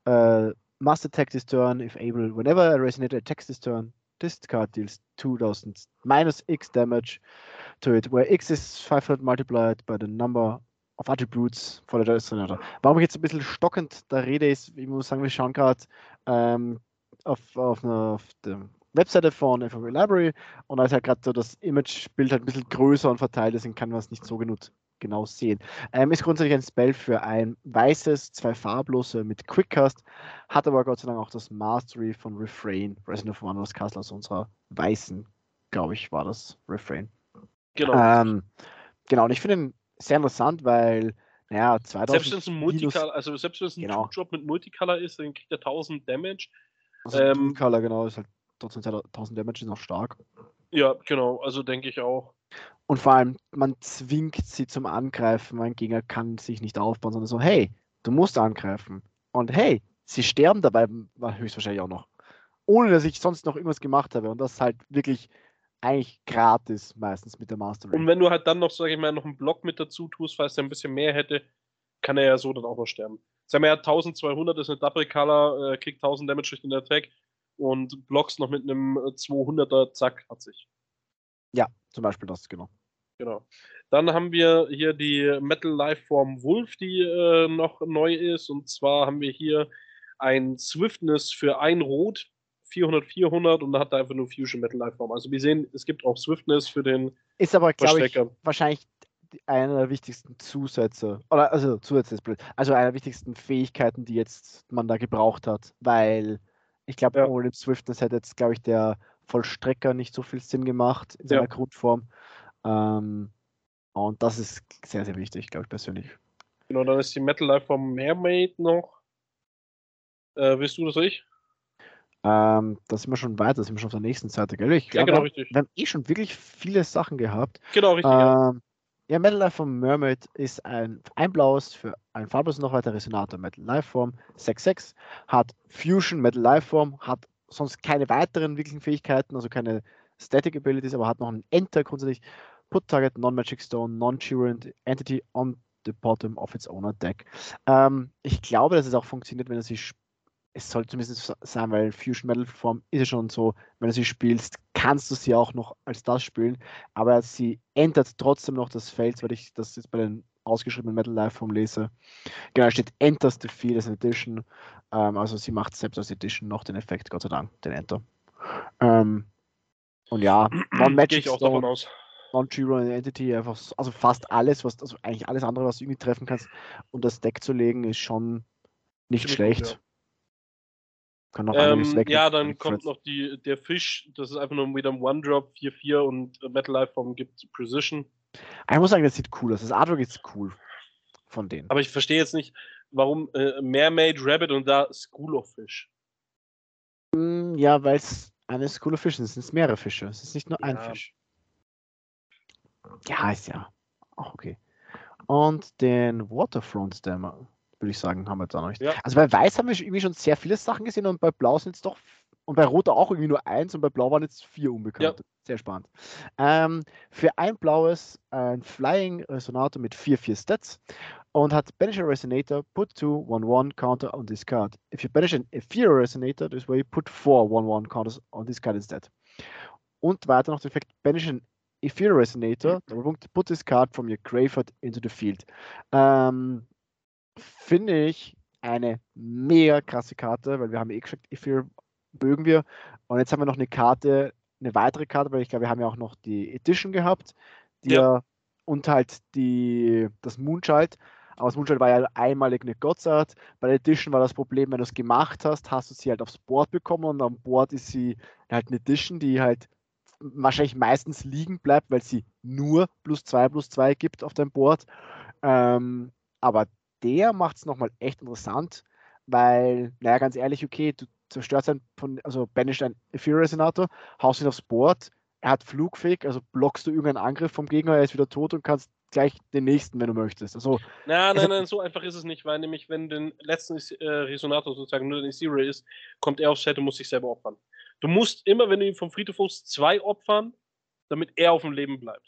uh, Must Attack this turn, if able, whenever a Resonator attacks this turn, this card deals two thousand minus X damage to it, where X is five hundred multiplied by the number of attributes for the Resonator. Warum ich jetzt ein bisschen stockend da rede, ist, ich muss sagen, wir schauen gerade ähm, auf, auf, auf dem Webseite von F M W Library und da ist halt gerade so das Imagebild halt ein bisschen größer und verteilt, deswegen kann man es nicht so genut, genau sehen. Ähm, ist grundsätzlich ein Spell für ein weißes, zwei farblose mit Quickcast, hat aber Gott sei Dank auch das Mastery von Refrain, Resident of Wonders Castle, aus unserer weißen, glaube ich, war das Refrain. Genau. Ähm, genau, und ich finde ihn sehr interessant, weil, naja, zweitausend Selbst wenn es ein Multicolor, also selbst wenn es ein genau. Drop mit Multicolor ist, dann kriegt er tausend Damage. Also ähm, Multicolor, genau, ist halt trotzdem tausend Damage ist noch stark. Ja, genau, also denke ich auch. Und vor allem, man zwingt sie zum Angreifen. Mein Gegner kann sich nicht aufbauen, sondern so, hey, du musst angreifen. Und hey, sie sterben dabei höchstwahrscheinlich auch noch. Ohne, dass ich sonst noch irgendwas gemacht habe. Und das ist halt wirklich eigentlich gratis meistens mit der Mastery. Und wenn du halt dann noch, sag ich mal, noch einen Block mit dazu tust, falls der ein bisschen mehr hätte, kann er ja so dann auch noch sterben. Sagen wir ja, zwölfhundert ist eine Double Color, äh, kriegt tausend Damage durch den Attack und blocks noch mit einem zweihunderter, zack, hat sich. Ja, zum Beispiel das, genau. Genau. Dann haben wir hier die Metal Lifeform Wolf, die äh, noch neu ist, und zwar haben wir hier ein Swiftness für ein Rot, vierhundert, vierhundert, und da hat er einfach nur Fusion Metal Lifeform. Also wir sehen, es gibt auch Swiftness für den Ist aber, glaube ich, wahrscheinlich einer der wichtigsten Zusätze, oder also Zusätze ist blöd, also einer der wichtigsten Fähigkeiten, die jetzt man da gebraucht hat, weil ich glaube, ja. ohne Swiftness hätte jetzt, glaube ich, der Vollstrecker nicht so viel Sinn gemacht in seiner ja. Grundform. Ähm, und das ist sehr, sehr wichtig, glaube ich, persönlich. Genau, dann ist die Metal Lifeform Mermaid noch. Äh, willst du das richtig? Ähm, da sind wir schon weiter, da sind wir schon auf der nächsten Seite, gell? Ich glaub, ja, genau, wir, richtig. Wir haben eh schon wirklich viele Sachen gehabt. Genau, richtig. Ähm, ja. Ja, Metal Lifeform Mermaid ist ein, ein blaues für ein farbloses noch weiter Resonator. Metal Lifeform sechs sechs hat Fusion Metal Lifeform, hat sonst keine weiteren wirklichen Fähigkeiten, also keine Static Abilities, aber hat noch einen Enter grundsätzlich. Put Target Non-Magic Stone, Non-Current Entity on the bottom of its owner deck. Ähm, ich glaube, dass es auch funktioniert, wenn du sie spielst. Es sollte zumindest sein, weil Fusion Metal Form ist ja schon so, wenn du sie spielst, kannst du sie auch noch als das spielen, aber sie ändert trotzdem noch das Feld, weil ich das jetzt bei den ausgeschriebenen Metal Life Form lese. Genau, steht Enters the Field as an Edition, ähm, also sie macht selbst als Edition noch den Effekt, Gott sei Dank, den Enter. Ähm, und ja, Non-Magic Stone, Non-Current Entity, einfach so, also fast alles, was, also eigentlich alles andere, was du irgendwie treffen kannst, um das Deck zu legen, ist schon nicht Ziemlich schlecht. Gut, ja. Kann noch ähm, ja, dann kommt noch die, der Fisch, das ist einfach nur wieder ein One-Drop, vier vier, und äh, Metal Lifeform gibt Precision. Ich muss sagen, das sieht cool aus, das Artwork ist cool von denen. Aber ich verstehe jetzt nicht, warum äh, Mermaid, Rabbit und da School of Fish. Mm, ja, weil es eine School of Fish sind, es sind mehrere Fische, es ist nicht nur ja. ein Fisch. Ja, ist ja auch okay. Und den Waterfront-Dämmer, würde ich sagen, haben wir da noch nicht. Ja. Also bei Weiß haben wir irgendwie schon sehr viele Sachen gesehen, und bei Blau sind es doch, und bei Rot auch irgendwie nur eins, und bei Blau waren jetzt vier Unbekannte. Ja. Sehr spannend. Ähm, für ein blaues, ein Flying Resonator mit vier vier Stats, und hat Banish a Resonator, put two, one one Counter on this card. If you banish an Ethereal Resonator, this way you put four, one one Counters on this card instead. Und weiter noch der Effekt Banish an Ethereal Resonator, put this card from your graveyard into the field. Ähm, Finde ich eine mega krasse Karte, weil wir haben eh gesagt, Ethereal mögen wir. Und jetzt haben wir noch eine Karte, eine weitere Karte, weil ich glaube, wir haben ja auch noch die Edition gehabt, die ja. ja und halt die, das Moonshide. Aber das Moonshide war ja einmalig eine Godsart. Bei der Edition war das Problem, wenn du es gemacht hast, hast du sie halt aufs Board bekommen, und am Board ist sie halt eine Edition, die halt wahrscheinlich meistens liegen bleibt, weil sie nur plus zwei plus zwei gibt auf deinem Board. Ähm, aber der macht es nochmal echt interessant, weil, naja, ganz ehrlich, okay, du zerstörst einen, von, also banished einen Ethereal Resonator, haust ihn aufs Board, er hat Flugfähig, also blockst du irgendeinen Angriff vom Gegner, er ist wieder tot und kannst gleich den nächsten, wenn du möchtest. Also, Na, nein, hat, nein, so einfach ist es nicht, weil nämlich, wenn den letzten äh, Resonator sozusagen nur den Ethereal ist, kommt er aufs Feld und muss sich selber opfern. Du musst immer, wenn du ihn vom Friedhof holst, zwei opfern, damit er auf dem Leben bleibt.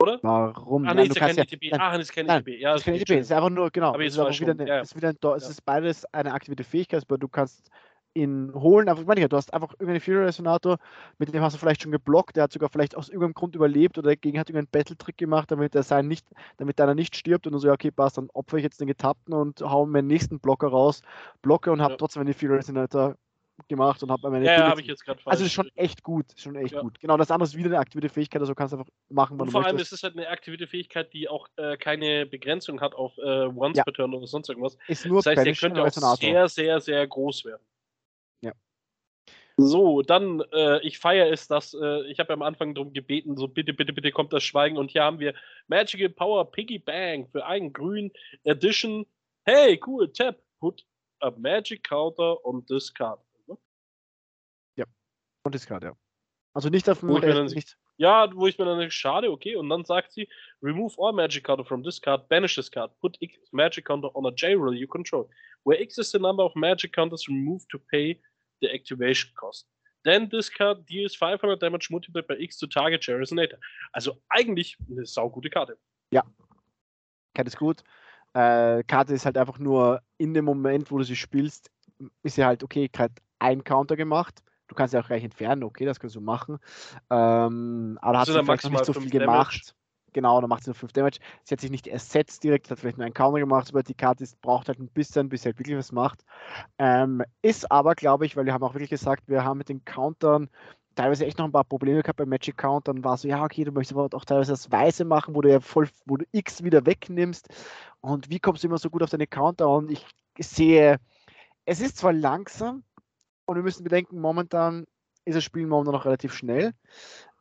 Oder? Warum? Ah, nein, das ist kein E T B. Ah, das ist kein E T B. Ja, das ist kein E T B. Es ist einfach nur, genau. Aber jetzt es ist, ist wieder eine, ja, ja. Ist wieder ein, ja. Es ist beides eine aktivierte Fähigkeit, aber du kannst ihn holen. Einfach, ich meine, du hast einfach irgendeinen Fury Resonator, mit dem hast du vielleicht schon geblockt, der hat sogar vielleicht aus irgendeinem Grund überlebt oder dagegen hat irgendeinen Battle-Trick gemacht, damit der sein nicht, damit deiner nicht stirbt, und du so, ja, okay, passt, dann opfer ich jetzt den Getappten und hau mir den nächsten Blocker raus, blocke und hab ja. trotzdem einen Fury Resonator gemacht und habe meine ja, ja, hab ich jetzt gerade falsch. Also ist schon echt gut, schon echt ja. gut. Genau, das andere ist wieder eine aktivierte Fähigkeit, also kannst du einfach machen, was du vor möchtest. Allem ist es halt eine aktivierte Fähigkeit, die auch äh, keine Begrenzung hat auf äh, Once ja. per Turn oder sonst irgendwas. Ist nur das heißt, der könnte auch sehr, sehr, sehr groß werden. Ja. So, dann, äh, ich feiere es, dass, äh, ich habe ja am Anfang darum gebeten, so bitte, bitte, bitte kommt das Schweigen, und hier haben wir Magical Power Piggy Bank für einen grünen Edition. Hey, cool, tap, put a Magic Counter on this card. Discard, ja. Also nicht auf dem äh, nicht. Ja, wo ich mir dann denke, schade, okay, und dann sagt sie, remove all Magic Counter from this card, banish this card, put X Magic Counter on a J-Ruler you control, where X is the number of Magic Counters removed to pay the activation cost. Then discard deals five hundred damage multiplied by X to target J-Resonator. Also eigentlich eine saugute Karte. Ja, Karte ist gut. Äh, Karte ist halt einfach nur, in dem Moment, wo du sie spielst, ist sie halt, okay, gerade ein Counter gemacht. Du kannst sie auch gleich entfernen, okay, das kannst du machen. Ähm, aber also hat sie vielleicht nicht so viel gemacht. Damage. Genau, dann macht sie nur fünf Damage. Sie hat sich nicht ersetzt direkt, hat vielleicht nur einen Counter gemacht, aber die Karte ist, braucht halt ein bisschen, bis sie halt wirklich was macht. Ähm, ist aber, glaube ich, weil wir haben auch wirklich gesagt, wir haben mit den Countern teilweise echt noch ein paar Probleme gehabt bei Magic Countern, war so, ja, okay, du möchtest aber auch teilweise das Weiße machen, wo du ja voll, wo du X wieder wegnimmst. Und wie kommst du immer so gut auf deine Counter? Und ich sehe, es ist zwar langsam, und wir müssen bedenken, momentan ist das Spiel momentan noch relativ schnell.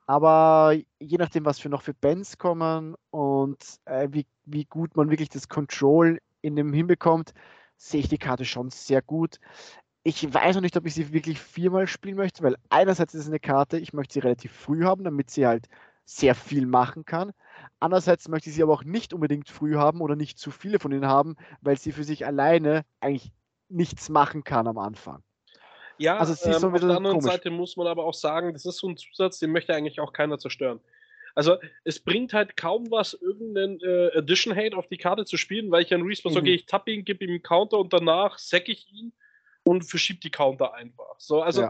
Aber je nachdem, was für noch für Bands kommen und äh, wie, wie gut man wirklich das Control in dem hinbekommt, sehe ich die Karte schon sehr gut. Ich weiß noch nicht, ob ich sie wirklich viermal spielen möchte, weil einerseits ist es eine Karte, ich möchte sie relativ früh haben, damit sie halt sehr viel machen kann. Andererseits möchte ich sie aber auch nicht unbedingt früh haben oder nicht zu viele von ihnen haben, weil sie für sich alleine eigentlich nichts machen kann am Anfang. Ja, also ähm, so auf der anderen komisch. Seite muss man aber auch sagen, das ist so ein Zusatz, den möchte eigentlich auch keiner zerstören. Also es bringt halt kaum was, irgendeinen äh, Edition-Hate auf die Karte zu spielen, weil ich einen Respawn mhm. sage, ich tappe ihn, gebe ihm einen Counter und danach säcke ich ihn und verschiebe die Counter einfach. So, also ja.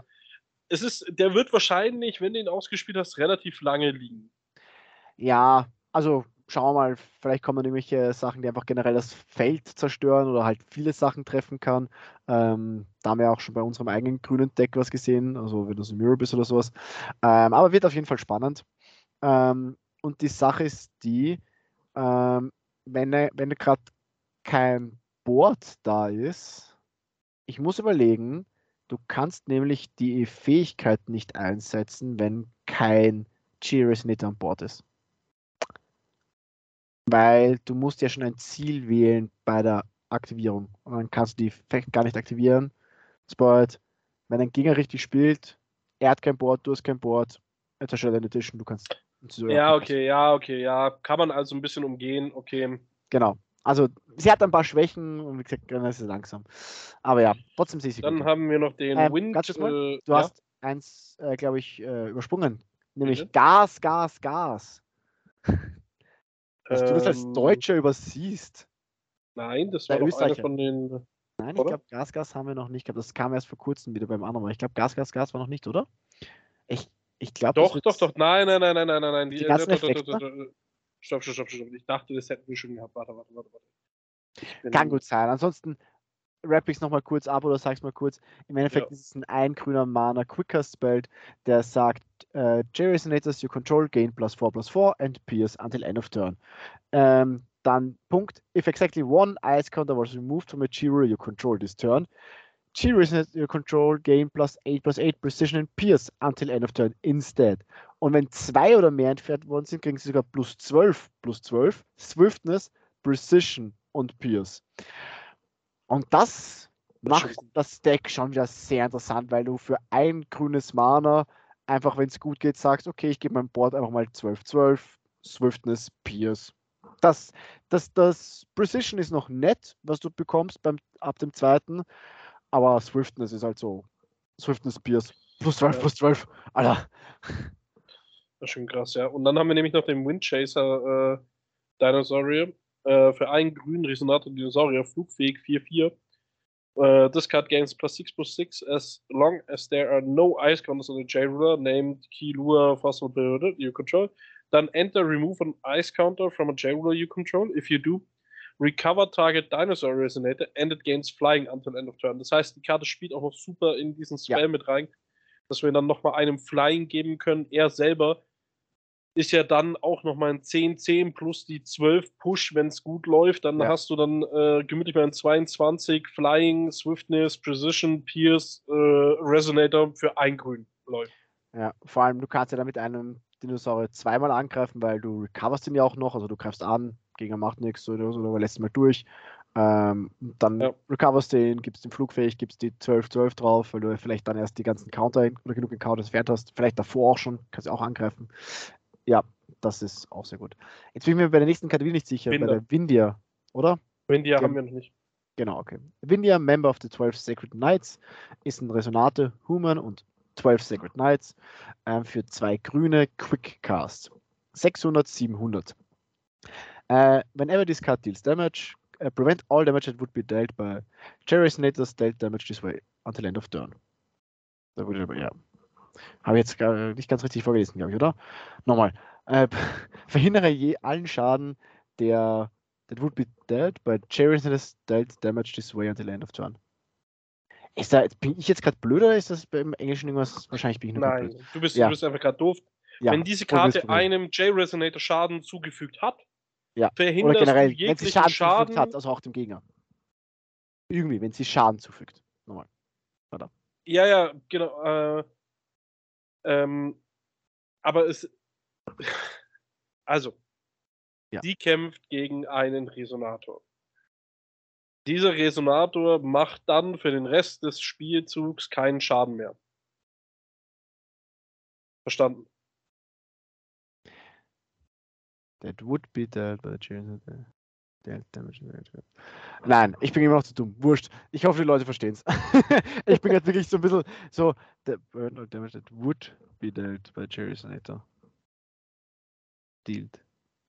es ist, der wird wahrscheinlich, wenn du ihn ausgespielt hast, relativ lange liegen. Ja, also schauen wir mal, vielleicht kommen irgendwelche Sachen, die einfach generell das Feld zerstören oder halt viele Sachen treffen kann. Ähm, da haben wir auch schon bei unserem eigenen grünen Deck was gesehen, also wenn das ein Mirror ist oder sowas. Ähm, aber wird auf jeden Fall spannend. Ähm, und die Sache ist die, ähm, wenn, wenn gerade kein Board da ist, ich muss überlegen, du kannst nämlich die Fähigkeit nicht einsetzen, wenn kein J-Resonator an Bord ist. Weil du musst ja schon ein Ziel wählen bei der Aktivierung. Und dann kannst du die gar nicht aktivieren. Das bedeutet, wenn ein Gegner richtig spielt, er hat kein Board, du hast kein Board, er zerstört deine Edition, du kannst... Du ja, okay, ja, okay, ja. Kann man also ein bisschen umgehen, okay. Genau. Also, sie hat ein paar Schwächen und wie gesagt, dann ist sie langsam. Aber ja, trotzdem sehe ich sie dann gut. Dann haben wir noch den ähm, Wind... Ganz mal, du ja? hast eins, äh, glaube ich, äh, übersprungen. Nämlich okay. Gas, Gas, Gas. Dass du das als Deutscher ähm, übersiehst. Nein, das war doch einer von den... Nein, ich glaube, Gas, Gas haben wir noch nicht gehabt. Das kam erst vor kurzem wieder beim anderen Mal. Ich glaube, Gas, Gas, Gas war noch nicht, oder? Ich, ich glaube... Doch, doch, doch. Nein, nein, nein, nein, nein, nein. Die ganzen Effekte? Stopp, stopp, stopp, stopp. Ich dachte, das hätten wir schon gehabt. Warte, warte, warte, warte. Kann gut sein. Ansonsten wrap ich es nochmal kurz ab oder sag's mal kurz. Im Endeffekt ja. ist es ein ein grüner Mana Quicker Spell, der sagt, äh, J-Resonators you control gain plus four plus four and pierce until end of turn. Ähm, dann Punkt, if exactly one ice counter was removed from a J-Ruler you control this turn, J-Resonators you control gain plus eight plus eight precision and pierce until end of turn instead. Und wenn zwei oder mehr entfernt worden sind, kriegen sie sogar plus zwölf, plus zwölf, Swiftness, Precision und Pierce. Und das macht das Deck schon wieder sehr interessant, weil du für ein grünes Mana einfach, wenn es gut geht, sagst, okay, ich gebe meinem Board einfach mal zwölf zwölf, Swiftness, Pierce. Das, das, das Precision ist noch nett, was du bekommst beim, ab dem zweiten, aber Swiftness ist halt so, Swiftness, Pierce, plus zwölf, ja. plus zwölf, Alter. Das ist schon krass, ja. Und dann haben wir nämlich noch den Windchaser äh, Dinosaurier. Für einen grünen Resonator Dinosaurier, flugfähig vier vier. Uh, discard gains plus six plus six as long as there are no ice counters on the J-Ruler named Keylua Fossil Period you control. Then enter, remove an ice counter from a J-Ruler you control. If you do, recover target Dinosaur Resonator and it gains flying until end of turn. Das heißt, die Karte spielt auch noch super in diesen Spell ja. mit rein, dass wir dann nochmal einem Flying geben können. Er selber ist ja dann auch nochmal ein zehn zehn plus die zwölf Push, wenn es gut läuft. Dann ja. hast du dann äh, gemütlich mal ein zweiundzwanzig Flying, Swiftness, Precision, Pierce, äh, Resonator für ein Grün läuft. Ja, vor allem, du kannst ja damit einen Dinosaurier zweimal angreifen, weil du recoverst ihn ja auch noch. Also du greifst an, Gegner macht nichts oder so, aber lässt ihn mal durch. Ähm, dann ja. recoverst du ihn, gibst den flugfähig, gibst die zwölf zwölf drauf, weil du vielleicht dann erst die ganzen Counter oder genug Counters entfernt hast. Vielleicht davor auch schon, kannst du auch angreifen. Ja, das ist auch sehr gut. Jetzt bin ich mir bei der nächsten Kategorie nicht sicher, Vindia. bei der Vindia, oder? Vindia Gen haben wir noch nicht. Genau, okay. Vindia, Member of the twelve Sacred Knights, ist ein Resonator, Human und zwölf Sacred Knights äh, für zwei grüne Quick Cast. sechshundert, siebenhundert. Uh, whenever this card deals damage, uh, prevent all damage that would be dealt by J-Resonators dealt damage this way until end of turn. Da wurde aber, ja. Habe ich jetzt gar nicht ganz richtig vorgelesen, glaube ich, oder? Nochmal. Uh, verhindere je allen Schaden, der that would be dealt by J-Resonators dealt damage this way until end of turn. Ist da, bin ich jetzt gerade blöd oder ist das im Englischen irgendwas? Wahrscheinlich bin ich nur Nein, blöd. Du bist, ja. du bist einfach gerade doof. Ja. Wenn diese Karte einem J-Resonator Schaden zugefügt hat, ja. verhindert oder generell, du wenn sie Schaden, Schaden zufügt hat, also auch dem Gegner. Irgendwie, wenn sie Schaden zufügt. Nochmal. Warte. Ja, ja, genau. Äh, ähm, aber es... Also, ja. die kämpft gegen einen Resonator. Dieser Resonator macht dann für den Rest des Spielzugs keinen Schaden mehr. Verstanden? That would be dealt by J-Resonator dealt damage. Nein, ich bin immer noch zu dumm. Wurscht. Ich hoffe, die Leute verstehen es. Ich bin jetzt wirklich so ein bisschen so. The burden of damage that would be dealt by J-Resonator. Dealt.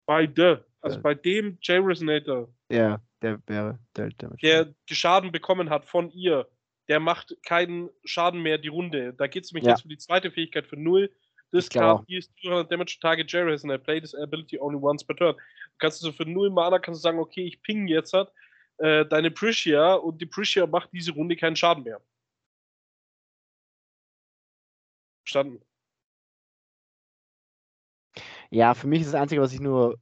Bei der, also bei dem J-Resonator. Ja, der wäre dealt damage. Der Schaden bekommen hat von ihr, der macht keinen Schaden mehr die Runde. Da geht es nämlich ja. jetzt um die zweite Fähigkeit für null. This card deals two hundred damage to target J-Res and I play this ability only once per turn. Du kannst also für null Mana kannst du sagen, okay, ich ping jetzt halt, äh, deine Precision und die Precision macht diese Runde keinen Schaden mehr. Verstanden? Ja, für mich ist das Einzige, was ich nur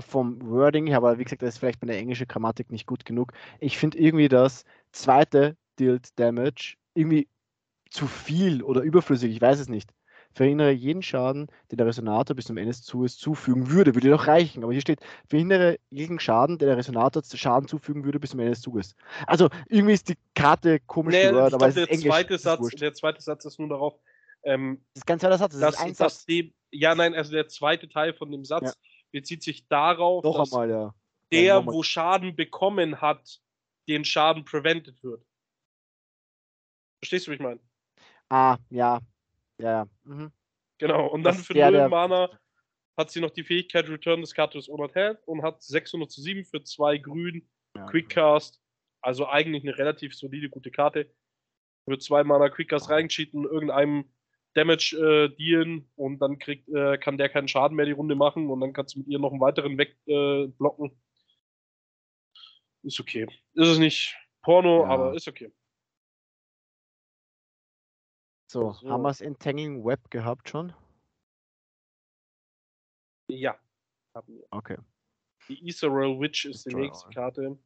vom Wording her, aber wie gesagt, das ist vielleicht meine englische Grammatik nicht gut genug. Ich finde irgendwie das zweite Dealt Damage irgendwie zu viel oder überflüssig, ich weiß es nicht. Verhindere jeden Schaden, den der Resonator bis zum Ende des Zuges zufügen würde. Würde doch reichen. Aber hier steht, verhindere jeden Schaden, den der Resonator Schaden zufügen würde bis zum Ende des Zuges. Also irgendwie ist die Karte komisch nee, geworden, aber es ist der Englisch, zweite ist Satz, der zweite Satz ist nur darauf... Ähm, das ist ganz klar der Satz. Das ist ein Satz. Dem, ja, nein, also der zweite Teil von dem Satz ja. bezieht sich darauf, doch dass einmal, ja. der, ja, wo Schaden bekommen hat, den Schaden prevented wird. Verstehst du, wie ich meine? Ah, ja. Ja, ja. Mhm. Genau, und dann für null Mana hat sie noch die Fähigkeit Return des Kartes ohne Hand und hat sechshundert zu sieben für zwei Grün, ja. Quickcast, also eigentlich eine relativ solide, gute Karte. Für zwei Mana Quickcast reincheaten, irgendeinem Damage äh, dealen und dann kriegt, äh, kann der keinen Schaden mehr die Runde machen und dann kannst du mit ihr noch einen weiteren wegblocken. Äh, ist okay. Ist es nicht Porno, ja. aber ist okay. So, so, haben wir es Entangling Web gehabt schon? Ja, haben wir. Okay. Die Ethereal Witch ist die nächste Karte.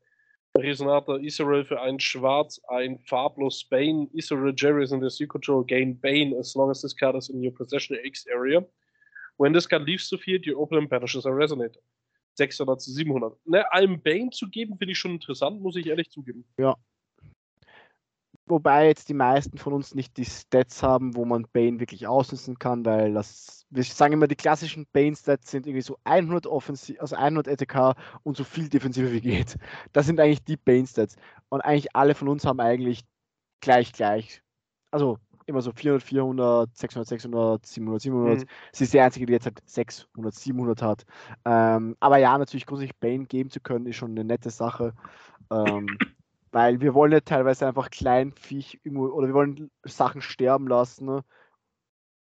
Resonator Ethereal für ein Schwarz, ein farblos Bane. Ethereal Jerry's in the Sea Control gain Bane as long as this card is in your possession X area. When this card leaves the field, your opponent banishes a Resonator. sechshundert zu siebenhundert. Ne, einem Bane zu geben, finde ich schon interessant, muss ich ehrlich zugeben. Ja. Wobei jetzt die meisten von uns nicht die Stats haben, wo man Bane wirklich ausnutzen kann, weil das, wir sagen immer, die klassischen Bane-Stats sind irgendwie so hundert Offensiv, also hundert A T K und so viel Defensive wie geht. Das sind eigentlich die Bane-Stats. Und eigentlich alle von uns haben eigentlich gleich, gleich, also immer so vierhundert, vierhundert, sechshundert, sechshundert, siebenhundert, siebenhundert. Mhm. Sie ist die einzige, die jetzt halt sechshundert, siebenhundert hat. Ähm, aber ja, natürlich grundsätzlich Bane geben zu können, ist schon eine nette Sache. Ähm, Weil wir wollen ja teilweise einfach Kleinviech oder wir wollen Sachen sterben lassen. Ne?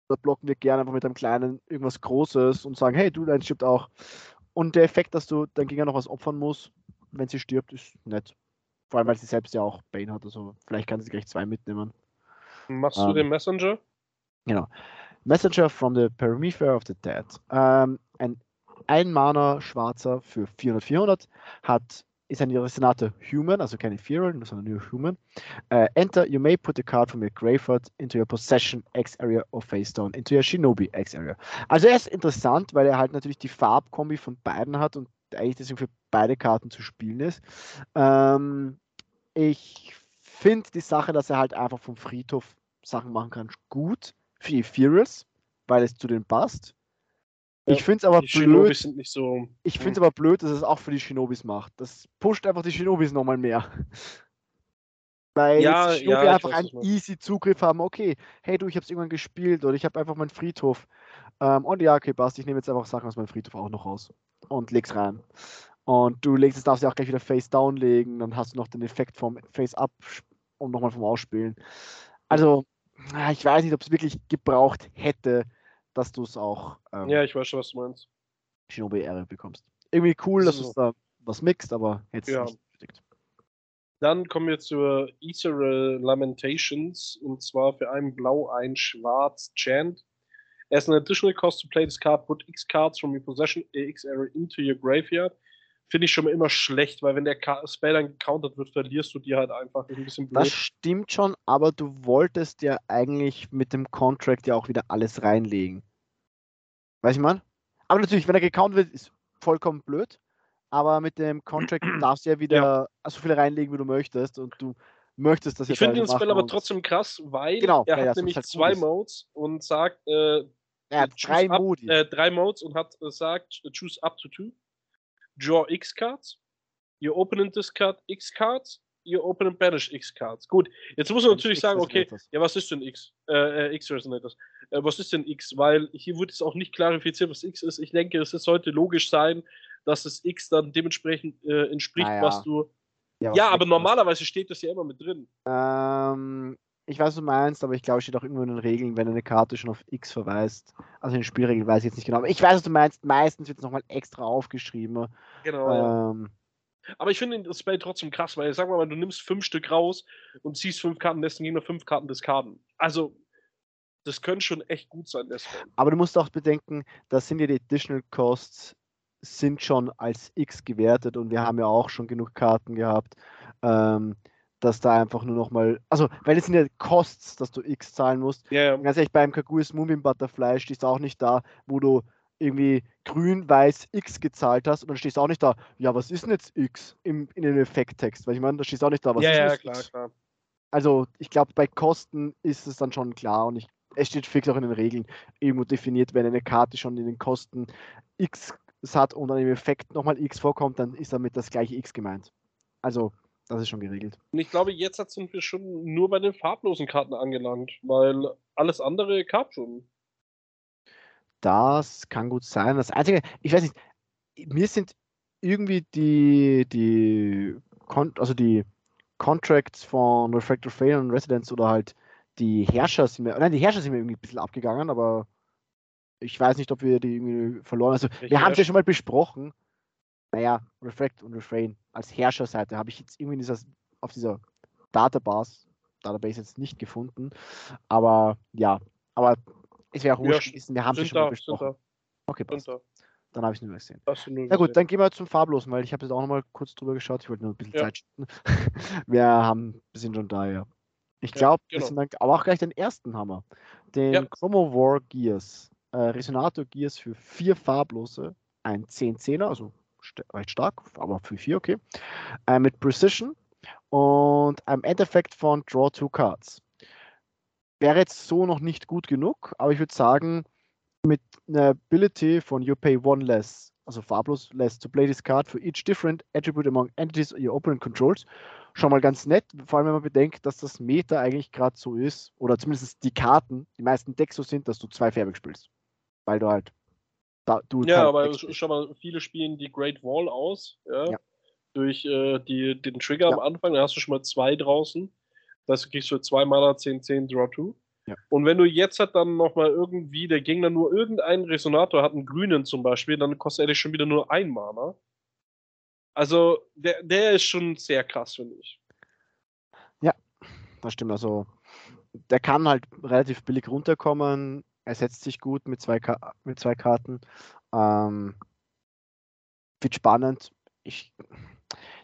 Da blocken wir gerne einfach mit einem Kleinen irgendwas Großes und sagen, hey, du, dein stirbt auch. Und der Effekt, dass du dein Gegner noch was opfern musst, wenn sie stirbt, ist nett. Vor allem, weil sie selbst ja auch Bane hat. Also vielleicht kann sie gleich zwei mitnehmen. Machst ähm, du den Messenger? Genau. Messenger from the Perimeter of the Dead. Ähm, ein Ein-Mana Schwarzer für vierhundert, vierhundert hat ist ein J-Resonator Human, also keine Feral, sondern nur Human. Uh, enter, you may put a card from your graveyard into your possession X area or face down into your Shinobi X area. Also er ist interessant, weil er halt natürlich die Farbkombi von beiden hat und eigentlich deswegen für beide Karten zu spielen ist. Ähm, ich finde die Sache, dass er halt einfach vom Friedhof Sachen machen kann, gut für die Ferals, weil es zu denen passt. Ich finde es aber die blöd. Shinobis sind nicht so. Ich finde es aber blöd, dass es auch für die Shinobis macht. Das pusht einfach die Shinobis nochmal mehr. Weil ja, Shinobi ja, einfach weiß, einen easy Zugriff haben, okay, hey du, ich hab's irgendwann gespielt oder ich habe einfach meinen Friedhof. Ähm, und ja, okay, passt, ich nehme jetzt einfach Sachen aus meinem Friedhof auch noch raus und leg's rein. Und du legst es, darfst ja auch gleich wieder Face Down legen, dann hast du noch den Effekt vom Face Up und nochmal vom Ausspielen. Also, ich weiß nicht, ob es wirklich gebraucht hätte, dass du es auch ähm, ja, ich weiß schon, was du meinst. Shinobi-Ära bekommst. Irgendwie cool, dass so. Es da was mixt, aber jetzt ja. Nicht. Dann kommen wir zur Ethereal Lamentations, und zwar für einen Blau, ein Schwarz Chant. As an additional cost to play this card, put X cards from your possession A X area into your graveyard. Finde ich schon mal immer schlecht, weil wenn der Spell dann gecountert wird, verlierst du die halt einfach ein bisschen blöd. Das stimmt schon, aber du wolltest ja eigentlich mit dem Contract ja auch wieder alles reinlegen. Weißt du, Mann? Aber natürlich, wenn er gecountert wird, ist vollkommen blöd. Aber mit dem Contract darfst du ja wieder ja. so viel reinlegen, wie du möchtest. Und du möchtest das jetzt machen. Ich finde den Spell aber trotzdem krass, weil genau, er ja, hat ja, nämlich halt zwei Modes und sagt, äh, er hat drei, up, Modi. Äh, drei Modes und hat äh, sagt, choose up to two, draw X Cards, your opponent discard X Cards, your opponent banish X Cards. Gut, jetzt muss man und natürlich X sagen, okay, ja, was ist denn X? Äh, X Resonators. Äh, was ist denn X? Weil hier wird es auch nicht klarifiziert, was X ist. Ich denke, es sollte logisch sein, dass das X dann dementsprechend äh, entspricht, ah, ja. was du... Ja, was ja aber normalerweise ist. Steht das ja immer mit drin. Ähm, ich weiß, was du meinst, aber ich glaube, es steht auch irgendwo in den Regeln, wenn eine Karte schon auf X verweist. Also in den Spielregeln weiß ich jetzt nicht genau. Aber ich weiß, was du meinst. Meistens wird es nochmal extra aufgeschrieben. Genau. Ähm, aber ich finde das Spell trotzdem krass, weil, sag mal, du nimmst fünf Stück raus und ziehst fünf Karten, lässt den Gegner fünf Karten diskarden. Also... Das könnte schon echt gut sein, das Spell. Aber du musst auch bedenken, das sind ja die Additional Costs sind schon als X gewertet und wir haben ja auch schon genug Karten gehabt, ähm, dass da einfach nur nochmal, also, weil es sind ja Costs, dass du X zahlen musst. Yeah, yeah. Ganz ehrlich, beim Kaguya's Moonbeam Butterfly stehst du auch nicht da, wo du irgendwie grün, weiß, X gezahlt hast und dann stehst du auch nicht da, ja, was ist denn jetzt X im, in den Effekttext, weil ich meine, da stehst du auch nicht da, was yeah, ist denn yeah, klar, X? Klar. Also, ich glaube, bei Kosten ist es dann schon klar und ich, es steht fix auch in den Regeln irgendwo definiert, wenn eine Karte schon in den Kosten X hat und dann im Effekt nochmal X vorkommt, dann ist damit das gleiche X gemeint. Also, das ist schon geregelt. Und ich glaube, jetzt sind wir schon nur bei den farblosen Karten angelangt, weil alles andere gab schon. Das kann gut sein. Das Einzige, ich weiß nicht, mir sind irgendwie die, die, also die Contracts von Refractor Fail und Residence oder halt die Herrscher sind mir, nein, die Herrscher sind mir irgendwie ein bisschen abgegangen, aber ich weiß nicht, ob wir die irgendwie verloren haben. Also, ich wir haben es ja schon mal besprochen. Naja, Refract und Refrain als Herrscherseite habe ich jetzt irgendwie dieser, auf dieser Database, Database jetzt nicht gefunden. Aber ja, aber es wäre auch wurscht gewesen, wir haben es schon mal besprochen. Okay, passt. Dann habe ich es nur gesehen. Na gut, dann gehen wir zum Farblosen, weil ich habe jetzt auch nochmal kurz drüber geschaut. Ich wollte nur ein bisschen ja. Zeit schinden. Wir haben, sind schon da, ja. Ich glaube, ja, genau. Aber auch gleich den ersten Hammer. Den ja. Chromo War Gears. Äh, Resonator Gears für vier farblose. Ein zehn zehner, also st recht stark, aber für vier, okay. Äh, mit Precision und einem Endeffekt von Draw Two Cards. Wäre jetzt so noch nicht gut genug, aber ich würde sagen, mit einer Ability von You Pay One Less, also farblos Less, to play this card for each different attribute among entities your opponent controls. Schon mal ganz nett, vor allem wenn man bedenkt, dass das Meta eigentlich gerade so ist, oder zumindest die Karten, die meisten Decks so sind, dass du zwei Färbig spielst. Weil du halt... Da, du ja, aber schon mal, viele spielen die Great Wall aus, ja, ja. durch äh, die, den Trigger ja. am Anfang, da hast du schon mal zwei draußen, das kriegst du zwei Mana, zehn zehn, Draw zwei. Ja. Und wenn du jetzt halt dann nochmal irgendwie, der Gegner nur irgendeinen Resonator hat, einen grünen zum Beispiel, dann kostet er dich schon wieder nur ein Mana. Also, der, der ist schon sehr krass, finde ich. Ja, das stimmt. Also, der kann halt relativ billig runterkommen. Er setzt sich gut mit zwei, Ka mit zwei Karten. Ähm, wird spannend. Ich,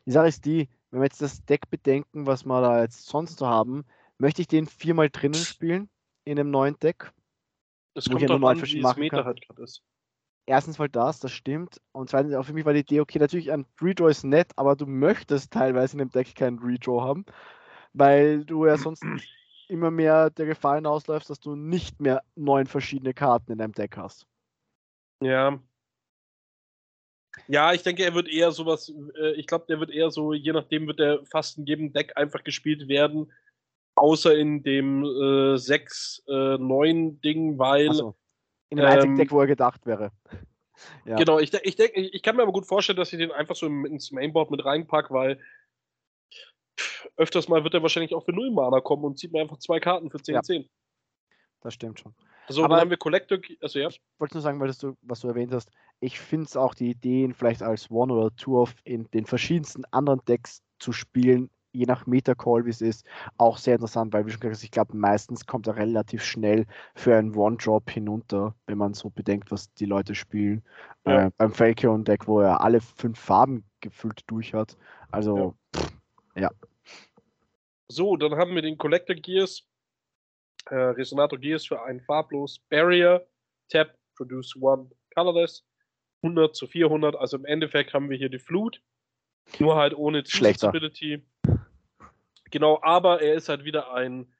die Sache ist die, wenn wir jetzt das Deck bedenken, was wir da jetzt sonst so haben, möchte ich den viermal drinnen spielen in einem neuen Deck. Das kommt auch an, wie das Meta halt gerade ist. Erstens mal das, das stimmt. Und zweitens auch für mich war die Idee, okay, natürlich ein Redraw ist nett, aber du möchtest teilweise in dem Deck keinen Redraw haben, weil du ja sonst immer mehr der Gefahr hinausläufst, dass du nicht mehr neun verschiedene Karten in deinem Deck hast. Ja. Ja, ich denke, er wird eher sowas, äh, ich glaube, der wird eher so, je nachdem wird der fast in jedem Deck einfach gespielt werden, außer in dem äh, sechs neun Ding, weil... Ach so. In dem ähm, einzigen Deck, wo er gedacht wäre. Ja. Genau, ich, ich, denk, ich kann mir aber gut vorstellen, dass ich den einfach so ins Mainboard mit reinpacke, weil öfters mal wird er wahrscheinlich auch für null Mana kommen und zieht mir einfach zwei Karten für zehn zehn. Ja. Das stimmt schon. Also, aber dann haben wir Collector, also ja. Ich wollte nur sagen, weil das du, was du erwähnt hast, ich finde es auch die Ideen, vielleicht als One- oder Two-Off in den verschiedensten anderen Decks zu spielen, je nach Meta-Call, wie es ist, auch sehr interessant, weil, wie schon gesagt hast, ich glaube, meistens kommt er relativ schnell für einen One-Drop hinunter, wenn man so bedenkt, was die Leute spielen. Ja. Äh, beim Falcon-Deck, wo er alle fünf Farben gefüllt durch hat. Also, ja. Pff, ja. So, dann haben wir den Collector Gears, äh, Resonator Gears für einen farblos, Barrier, Tap, Produce One, Colorless, hundert zu vierhundert, also im Endeffekt haben wir hier die Flut, nur halt ohne Disability. Genau, aber er ist halt wieder ein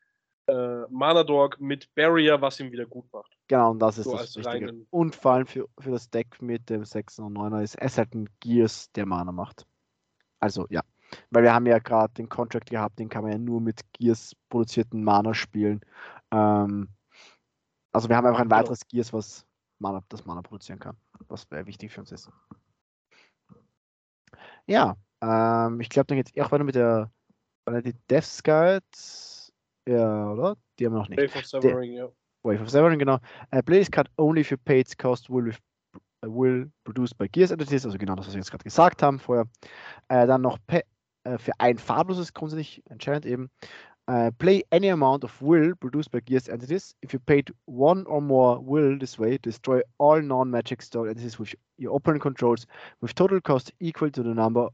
äh, Mana-Dog mit Barrier, was ihm wieder gut macht. Genau, und das ist so das Richtige. Und vor allem für, für das Deck mit dem sechs und neuner ist es halt ein Gears, der Mana macht. Also, ja. Weil wir haben ja gerade den Contract gehabt, den kann man ja nur mit Gears produzierten Mana spielen. Ähm, also wir haben einfach ein weiteres genau. Gears, was Mana, das Mana produzieren kann, was äh, wichtig für uns ist. Ja, ähm, ich glaube, dann geht es auch weiter mit der, weil die Death's Guide, ja, oder? Die haben wir noch nicht. Wave of Severing, ja. Wave of Severing, genau. Uh, play this card only if your paid cost will with Will produced by Gears Entities, also genau das, was wir jetzt gerade gesagt haben vorher. Äh, dann noch pe äh, für ein farbloses grundsätzlich entscheidend eben. Äh, play any amount of Will produced by Gears Entities. If you paid one or more Will this way, destroy all non-magic stored entities with your opponent controls with total cost equal to the number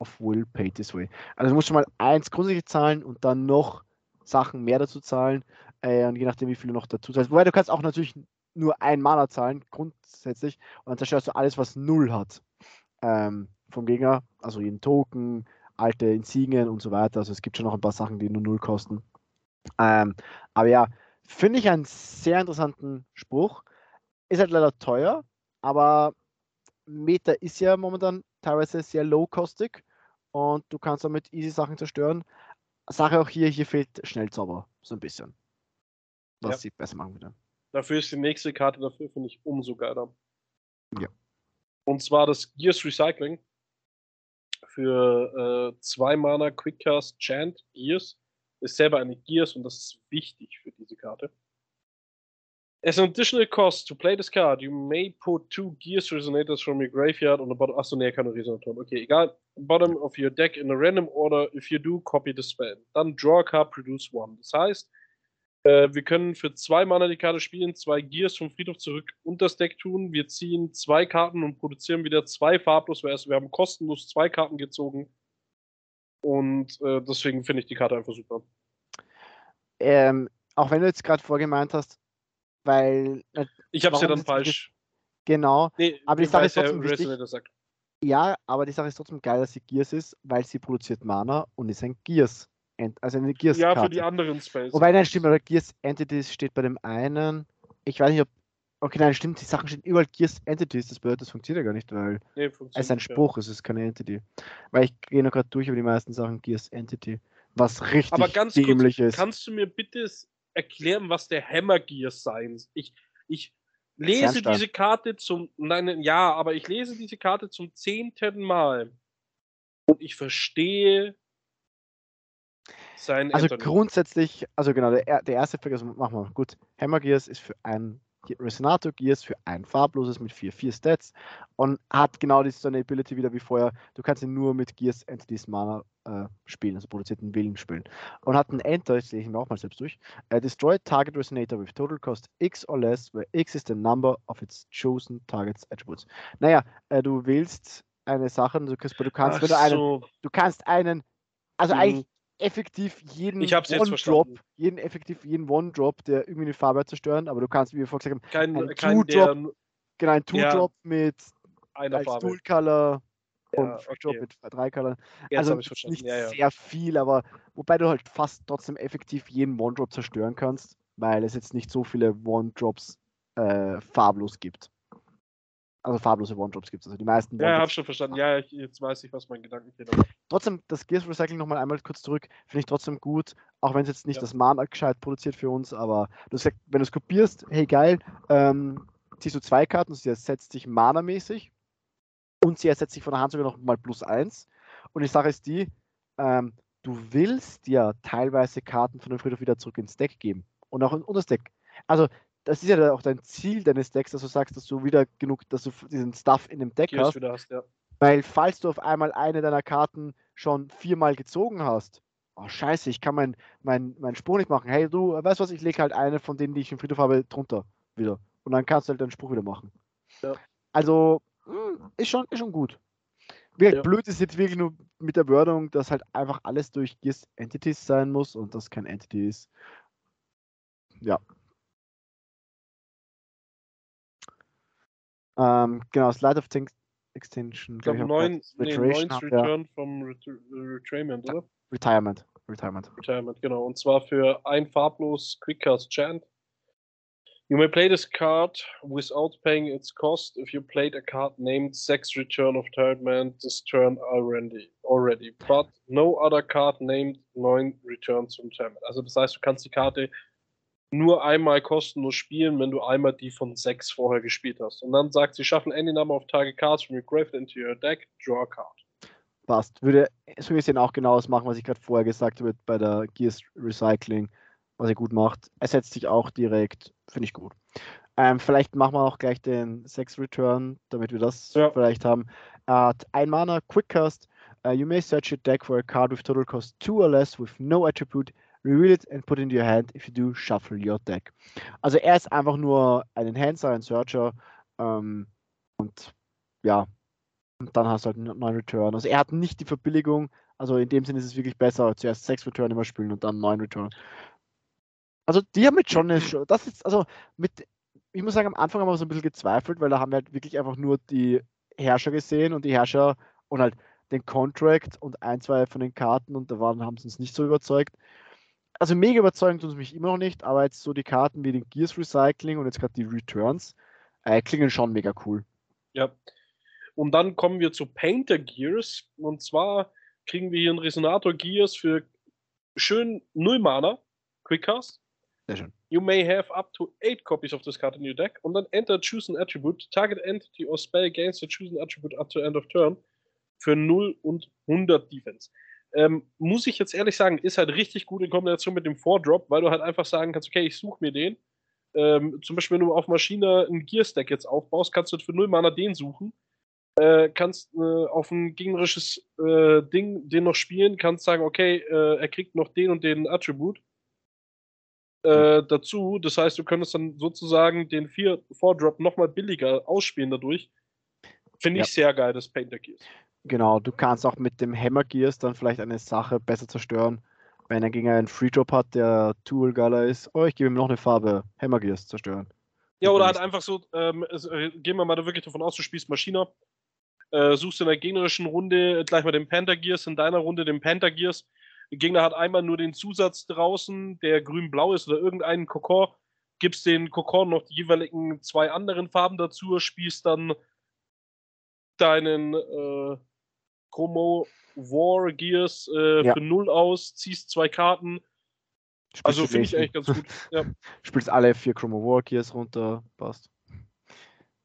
of Will paid this way. Also du musst schon mal eins grundsätzlich zahlen und dann noch Sachen mehr dazu zahlen äh, und je nachdem, wie viel du noch dazu zahlst. Wobei du kannst auch natürlich nur ein Mana zahlen, grundsätzlich, und dann zerstörst du alles, was null hat ähm, vom Gegner, also jeden Token, alte Insignien und so weiter, also es gibt schon noch ein paar Sachen, die nur null kosten. Ähm, aber ja, finde ich einen sehr interessanten Spruch, ist halt leider teuer, aber Meta ist ja momentan teilweise sehr low-kostig und du kannst damit easy Sachen zerstören. Sache auch hier, hier fehlt Schnellzauber, so ein bisschen. Was ja. sie besser machen würde. Dafür ist die nächste Karte, dafür finde ich umso geiler. Ja. Und zwar das Gears Recycling für äh, zwei Mana Quickcast Chant Gears. Ist selber eine Gears und das ist wichtig für diese Karte. As an additional cost to play this card, you may put two Gears Resonators from your graveyard on the bottom. Achso, nee, keine Resonatoren. Okay, egal. Bottom of your deck in a random order. If you do, copy the spell. Dann draw a card, produce one. Das heißt, wir können für zwei Mana die Karte spielen, zwei Gears vom Friedhof zurück und das Deck tun. Wir ziehen zwei Karten und produzieren wieder zwei farblos. Wir haben kostenlos zwei Karten gezogen. Und äh, deswegen finde ich die Karte einfach super. Ähm, auch wenn du jetzt gerade vorgemeint hast, weil... Äh, ich habe es ja dann falsch. Genau. Nee, aber die Sache ist trotzdem wichtig. Ja, aber die Sache ist trotzdem geil, dass sie Gears ist, weil sie produziert Mana und ist ein Gears. Also eine Gears-Karte. Ja, für die anderen Spaces. Wobei, nein, stimmt, aber Gears Entities steht bei dem einen. Ich weiß nicht, ob. Okay, nein, stimmt, die Sachen stehen überall Gears Entities. Das bedeutet, das funktioniert ja gar nicht, weil nee, es ist ein Spruch, ja. Es ist keine Entity. Weil ich gehe noch gerade durch über die meisten Sachen Gears Entity, was richtig aber ganz dämlich kurz, ist. Kannst du mir bitte erklären, was der Hammer Gears sein ist? Ich, ich lese Zernstab. diese Karte zum. Nein, ja, aber ich lese diese Karte zum zehnten Mal. Und ich verstehe. Sein also Internet. Grundsätzlich, also genau, der, der erste Effekt, also machen wir mal gut. Hammer Gears ist für ein Resonator Gears für ein farbloses mit vier vier Stats und hat genau die so eine Ability wieder wie vorher. Du kannst ihn nur mit Gears Entities Mana äh, spielen, also produzierten Willen spielen. Und hat einen Enter, das lese ich mir auch mal selbst durch. Uh, destroy target Resonator with total cost X or less, where X is the number of its chosen target's attributes. Naja, äh, du wählst eine Sache, du kannst, du kannst, wenn du, einen, so. du kannst einen, also mhm. eigentlich effektiv jeden One-Drop, jeden effektiv jeden One-Drop, der irgendwie eine Farbe hat, zerstören, aber du kannst, wie wir vorhin gesagt haben, einen Two-Drop, genau, einen Two-Drop mit einer Farbe. Dual-Color ja, und Three-Drop okay. mit drei Color. Ja, also nicht ja, ja. sehr viel, aber wobei du halt fast trotzdem effektiv jeden One-Drop zerstören kannst, weil es jetzt nicht so viele One-Drops äh, farblos gibt. also farblose One-Drops gibt es. Also die meisten. Ja, ich habe schon verstanden. Ja, ich, jetzt weiß ich, was mein Gedankenfehler war. Trotzdem, das Gears Recycling nochmal einmal kurz zurück, finde ich trotzdem gut, auch wenn es jetzt nicht ja. das Mana gescheit produziert für uns, aber du sagst, wenn du es kopierst, hey geil, ähm, ziehst du zwei Karten, sie ersetzt sich Mana-mäßig und sie ersetzt sich von der Hand sogar noch mal plus eins. Und die Sache ist die, ähm, du willst ja teilweise Karten von dem Friedhof wieder zurück ins Deck geben und auch unter das Deck. Also das ist ja auch dein Ziel deines Decks, dass du sagst, dass du wieder genug, dass du diesen Stuff in dem Deck hast, hast ja. Weil falls du auf einmal eine deiner Karten schon viermal gezogen hast, oh scheiße, ich kann meinen mein, mein Spruch nicht machen, hey du, weißt du was, ich lege halt eine von denen, die ich im Friedhof habe, drunter wieder und dann kannst du halt deinen Spruch wieder machen. Ja. Also ist schon, ist schon gut. Wirklich ja. Blöd ist jetzt wirklich nur mit der Wordung, dass halt einfach alles durch Gears Entities sein muss und das kein Entity ist. Ja. Ähm, genau, Slide of Things Extension. Ich glaube, neun nee, Return ja. vom Retu Retrainment, oder? Retirement. Retirement. Retirement, genau. Und zwar für ein farblos Quickcast Chant. You may play this card without paying its cost if you played a card named Sex Return of Third Man this turn already, already. But no other card named neun Returns from Third Man. Also das heißt, du kannst die Karte nur einmal kostenlos spielen, wenn du einmal die von sechs vorher gespielt hast. Und dann sagt sie, schaffen any number of target cards from your graveyard into your deck, draw a card. Passt. Würde so gesehen auch genau das machen, was ich gerade vorher gesagt habe bei der Gears Recycling. Was er gut macht, ersetzt sich auch direkt, finde ich gut. Ähm, vielleicht machen wir auch gleich den Sex Return, damit wir das ja. vielleicht haben. Uh, ein Mana, Quickcast. Uh, you may search your deck for a card with total cost two or less with no attribute. Reveal it and put it into your hand. If you do, shuffle your deck. Also er ist einfach nur ein Enhancer, ein Searcher. Ähm, und ja, und dann hast du halt einen neuen Return. Also er hat nicht die Verbilligung. Also in dem Sinne ist es wirklich besser, zuerst Sex Return immer spielen und dann einen neuen Return. Also die haben jetzt schon, das ist, also mit, ich muss sagen, am Anfang haben wir so ein bisschen gezweifelt, weil da haben wir halt wirklich einfach nur die Herrscher gesehen und die Herrscher und halt den Contract und ein, zwei von den Karten und da waren, haben sie uns nicht so überzeugt. Also mega überzeugend tun sie mich immer noch nicht, aber jetzt so die Karten wie den Gears Recycling und jetzt gerade die Returns äh, klingen schon mega cool. Ja, und dann kommen wir zu Painter Gears und zwar kriegen wir hier einen Resonator Gears für schön null Mana, Quickcast. Sehr schön. You may have up to eight copies of this card in your deck und dann enter choose an attribute, target entity or spell against the chosen attribute up to end of turn für null und hundert Defense. Ähm, muss ich jetzt ehrlich sagen, ist halt richtig gut in Kombination mit dem Four-Drop, weil du halt einfach sagen kannst, okay, ich suche mir den. Ähm, zum Beispiel, wenn du auf Maschine einen Gears-Deck jetzt aufbaust, kannst du für null Mana den suchen, äh, kannst äh, auf ein gegnerisches äh, Ding den noch spielen, kannst sagen, okay, äh, er kriegt noch den und den Attribut. Äh, dazu, das heißt, du könntest dann sozusagen den Four-Drop nochmal billiger ausspielen dadurch. Finde ich ja. sehr geil, das Painter Gears. Genau, du kannst auch mit dem Hammer Gears dann vielleicht eine Sache besser zerstören, wenn er gegen einen Free-Drop hat, der Tool-Gala ist. Oh, ich gebe ihm noch eine Farbe, Hammer Gears zerstören. Ja, oder halt einfach so, ähm, gehen wir mal da wirklich davon aus, du spielst Maschine, äh, suchst in der gegnerischen Runde gleich mal den Painter Gears, in deiner Runde den Painter Gears. Der Gegner hat einmal nur den Zusatz draußen, der grün-blau ist oder irgendeinen Kokon, gibst den Kokon noch die jeweiligen zwei anderen Farben dazu, spielst dann deinen äh, Chromo War Gears äh, ja. für null aus, ziehst zwei Karten. Spielst also finde ich eigentlich ganz gut. Ja. Spielst alle vier Chromo War Gears runter, passt.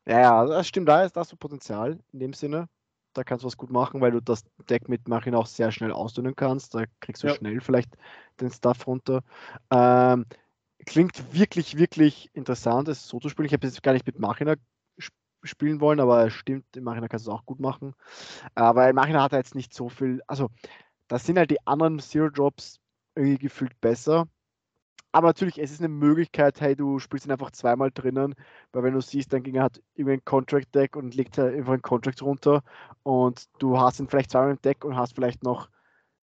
Ja, ja, das stimmt, da ist das so Potenzial in dem Sinne. Da kannst du was gut machen, weil du das Deck mit Machin auch sehr schnell ausdünnen kannst. Da kriegst du ja. schnell vielleicht den Stuff runter. Ähm, klingt wirklich, wirklich interessant, es so zu spielen. Ich habe jetzt gar nicht mit Machin sp spielen wollen, aber stimmt, in Machin kannst du es auch gut machen. Äh, weil Machin hat jetzt nicht so viel. Also, da sind halt die anderen Zero-Drops irgendwie gefühlt besser. Aber natürlich, es ist eine Möglichkeit, hey, du spielst ihn einfach zweimal drinnen, weil wenn du siehst, dein Gegner hat irgendein Contract-Deck und legt halt einfach einen Contract runter und du hast ihn vielleicht zweimal im Deck und hast vielleicht noch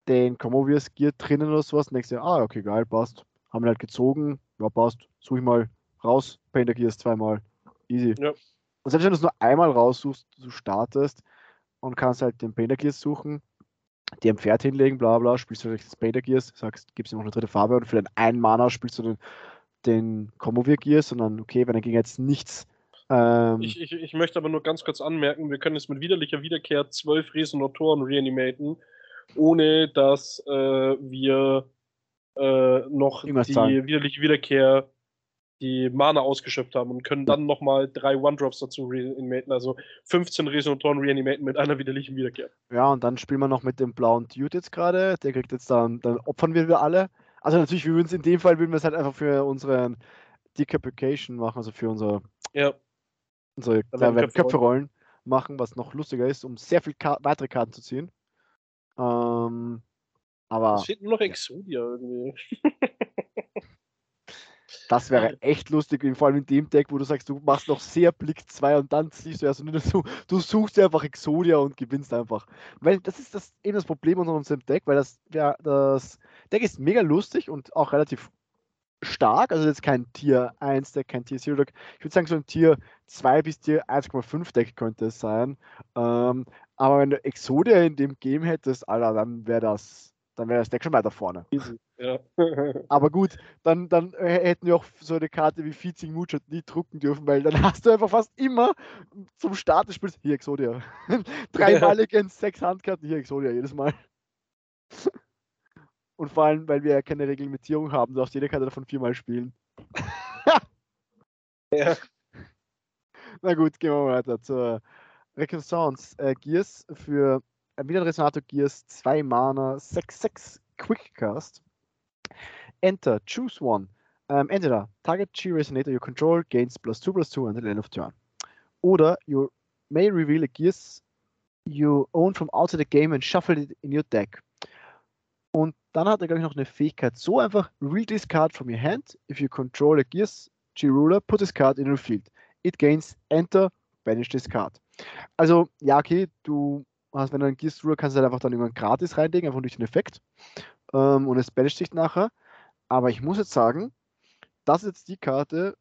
den Comovius Gear drinnen oder sowas und denkst dir, ah, okay, geil, passt. Haben ihn halt gezogen, ja, passt, suche ich mal raus, Painter Gears zweimal, easy. Ja. Und selbst wenn du es nur einmal raussuchst, du startest und kannst halt den Painter Gears suchen, die am Pferd hinlegen, bla bla, spielst du vielleicht das Painter Gears, sagst, gibst ihm noch eine dritte Farbe und für den einen Mana spielst du den, den Chromo Gears und dann, okay, wenn er gegen jetzt nichts Ähm, ich, ich, ich möchte aber nur ganz kurz anmerken, wir können jetzt mit widerlicher Wiederkehr zwölf Resonatoren reanimaten, ohne dass äh, wir äh, noch die sagen. widerliche Wiederkehr die Mana ausgeschöpft haben und können dann nochmal drei One-Drops dazu reanimaten, also fünfzehn Resonatoren reanimaten mit einer widerlichen Wiederkehr. Ja, und dann spielen wir noch mit dem blauen Dude jetzt gerade, der kriegt jetzt dann, dann opfern wir wir alle. Also natürlich, wir würden es in dem Fall, würden wir es halt einfach für unseren Decapitation machen, also für unser ja. unsere Köpfe, Köpfe rollen machen, was noch lustiger ist, um sehr viel Ka- weitere Karten zu ziehen. Ähm, aber es fehlt nur noch Exodia ja. irgendwie. Das wäre echt lustig, vor allem in dem Deck, wo du sagst, du machst noch sehr Blick zwei und dann ziehst du erst und du, du suchst dir einfach Exodia und gewinnst einfach. Weil das ist das, eben das Problem unter unserem Deck, weil das, ja, das Deck ist mega lustig und auch relativ stark, also jetzt kein Tier eins Deck, kein Tier null Deck, ich würde sagen so ein Tier zwei bis Tier eins Komma fünf Deck könnte es sein, ähm, aber wenn du Exodia in dem Game hättest, Alter, dann wäre das dann wäre das Deck schon weiter vorne. Ja. Aber gut, dann, dann hätten wir auch so eine Karte wie Feeding Moonshot nie drucken dürfen, weil dann hast du einfach fast immer zum Start des Spiels, hier Exodia. Drei Mulligans, sechs Handkarten, hier Exodia, jedes Mal. Und vor allem, weil wir ja keine Reglementierung haben, du darfst jede Karte davon viermal spielen. Ja. Na gut, gehen wir weiter zur Reconnaissance äh, Gears für wieder Resonator Gears, zwei Mana, sechs sechs Quickcast. Enter, choose one. Um, entweder target J-Resonator you control gains plus two plus two until end of turn. Oder you may reveal a Gears you own from outside the game and shuffle it in your deck. Und dann hat er, glaube ich, noch eine Fähigkeit, so einfach, reveal this card from your hand. If you control a Gears J-Ruler, put this card in your field. It gains, enter, banish this card. Also, ja, okay, du hast, wenn du einen Gears-Ruler kannst du halt einfach dann irgendwann gratis reinlegen, einfach durch den Effekt. Ähm, und es banisht sich nachher. Aber ich muss jetzt sagen, das ist jetzt die Karte,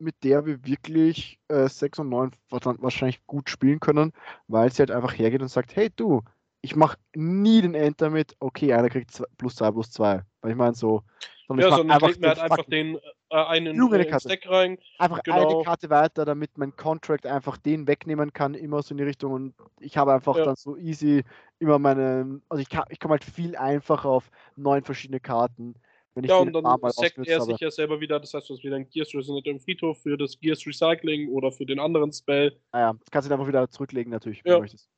mit der wir wirklich äh, sechs und neun wahrscheinlich gut spielen können, weil sie halt einfach hergeht und sagt, hey du, ich mache nie den Enter mit, okay, einer kriegt zwei, plus zwei, plus zwei. Weil ich meine so, sondern ja, ich mache so, einfach, halt einfach den äh, einen in den Stack rein. Einfach genau. Eine Karte weiter, damit mein Contract einfach den wegnehmen kann, immer so in die Richtung. Und ich habe einfach ja. dann so easy immer meine, also ich, ich komme halt viel einfacher auf neun verschiedene Karten. Wenn ich ja, und dann stackt er sich ja selber wieder, das heißt, du hast wieder ein Gears Resonator im Friedhof für das Gears Recycling oder für den anderen Spell. Naja, ah, das kannst du einfach wieder zurücklegen natürlich, wenn ja. du möchtest.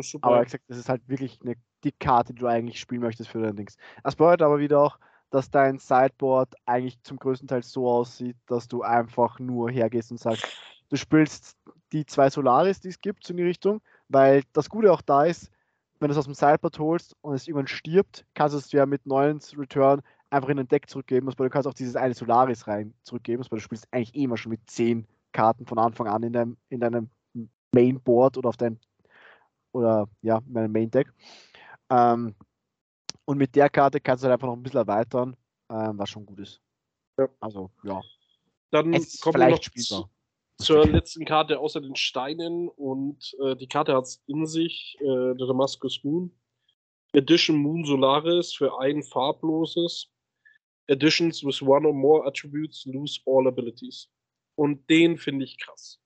Super. Aber exakt, das ist halt wirklich eine, die Karte, die du eigentlich spielen möchtest für dein Dings. Das bedeutet aber wieder auch, dass dein Sideboard eigentlich zum größten Teil so aussieht, dass du einfach nur hergehst und sagst, du spielst die zwei Solaris, die es gibt, in die Richtung, weil das Gute auch da ist, wenn du es aus dem Sideboard holst und es irgendwann stirbt, kannst du es ja mit neuen Return einfach in den Deck zurückgeben, weil du kannst auch dieses eine Solaris rein zurückgeben, weil du spielst eigentlich eh immer schon mit zehn Karten von Anfang an in deinem, in deinem Mainboard oder auf deinem oder ja, meinem Main Deck. Ähm, und mit der Karte kannst du halt einfach noch ein bisschen erweitern, ähm, was schon gut ist. Ja. Also, ja. Dann es kommen wir noch zu, zur letzten Karte außer den Steinen und äh, die Karte hat es in sich, äh, der Damascus Moon. Edition Moon Solaris für ein farbloses. Editions with one or more attributes lose all abilities. Und den finde ich krass.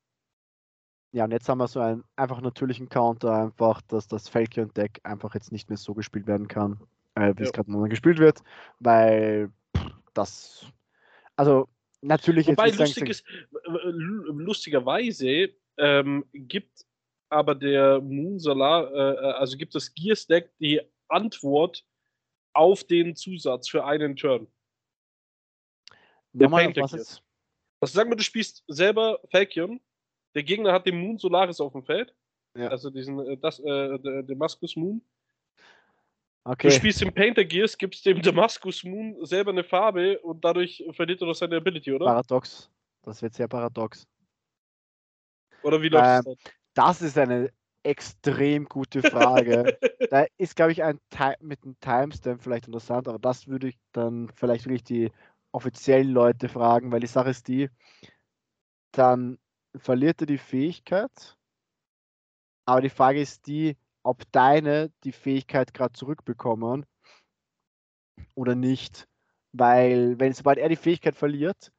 Ja, und jetzt haben wir so einen einfach natürlichen Counter, einfach, dass das Falcon-Deck einfach jetzt nicht mehr so gespielt werden kann, äh, wie es gerade momentan gespielt wird, weil pff, das, also natürlich... Wobei jetzt lustig ist, lustigerweise ähm, gibt aber der Moon Solar, äh, also gibt das Gears-Deck die Antwort auf den Zusatz für einen Turn. Der Painter Gears. Also sagen wir, du spielst selber Falcon. Der Gegner hat den Moon Solaris auf dem Feld. Ja. Also diesen das, äh, Damascus Moon. Okay. Du spielst den Painter Gears, gibst dem Damascus Moon selber eine Farbe und dadurch verliert er doch seine Ability, oder? Paradox. Das wird sehr paradox. Oder wie läuft ähm, das? Das ist eine extrem gute Frage. Da ist, glaube ich, ein Ti- mit einem Timestamp vielleicht interessant, aber das würde ich dann vielleicht wirklich die offiziellen Leute fragen, weil die Sache ist die, dann verliert er die Fähigkeit, aber die Frage ist die, ob deine die Fähigkeit gerade zurückbekommen oder nicht, weil wenn sobald er die Fähigkeit verliert,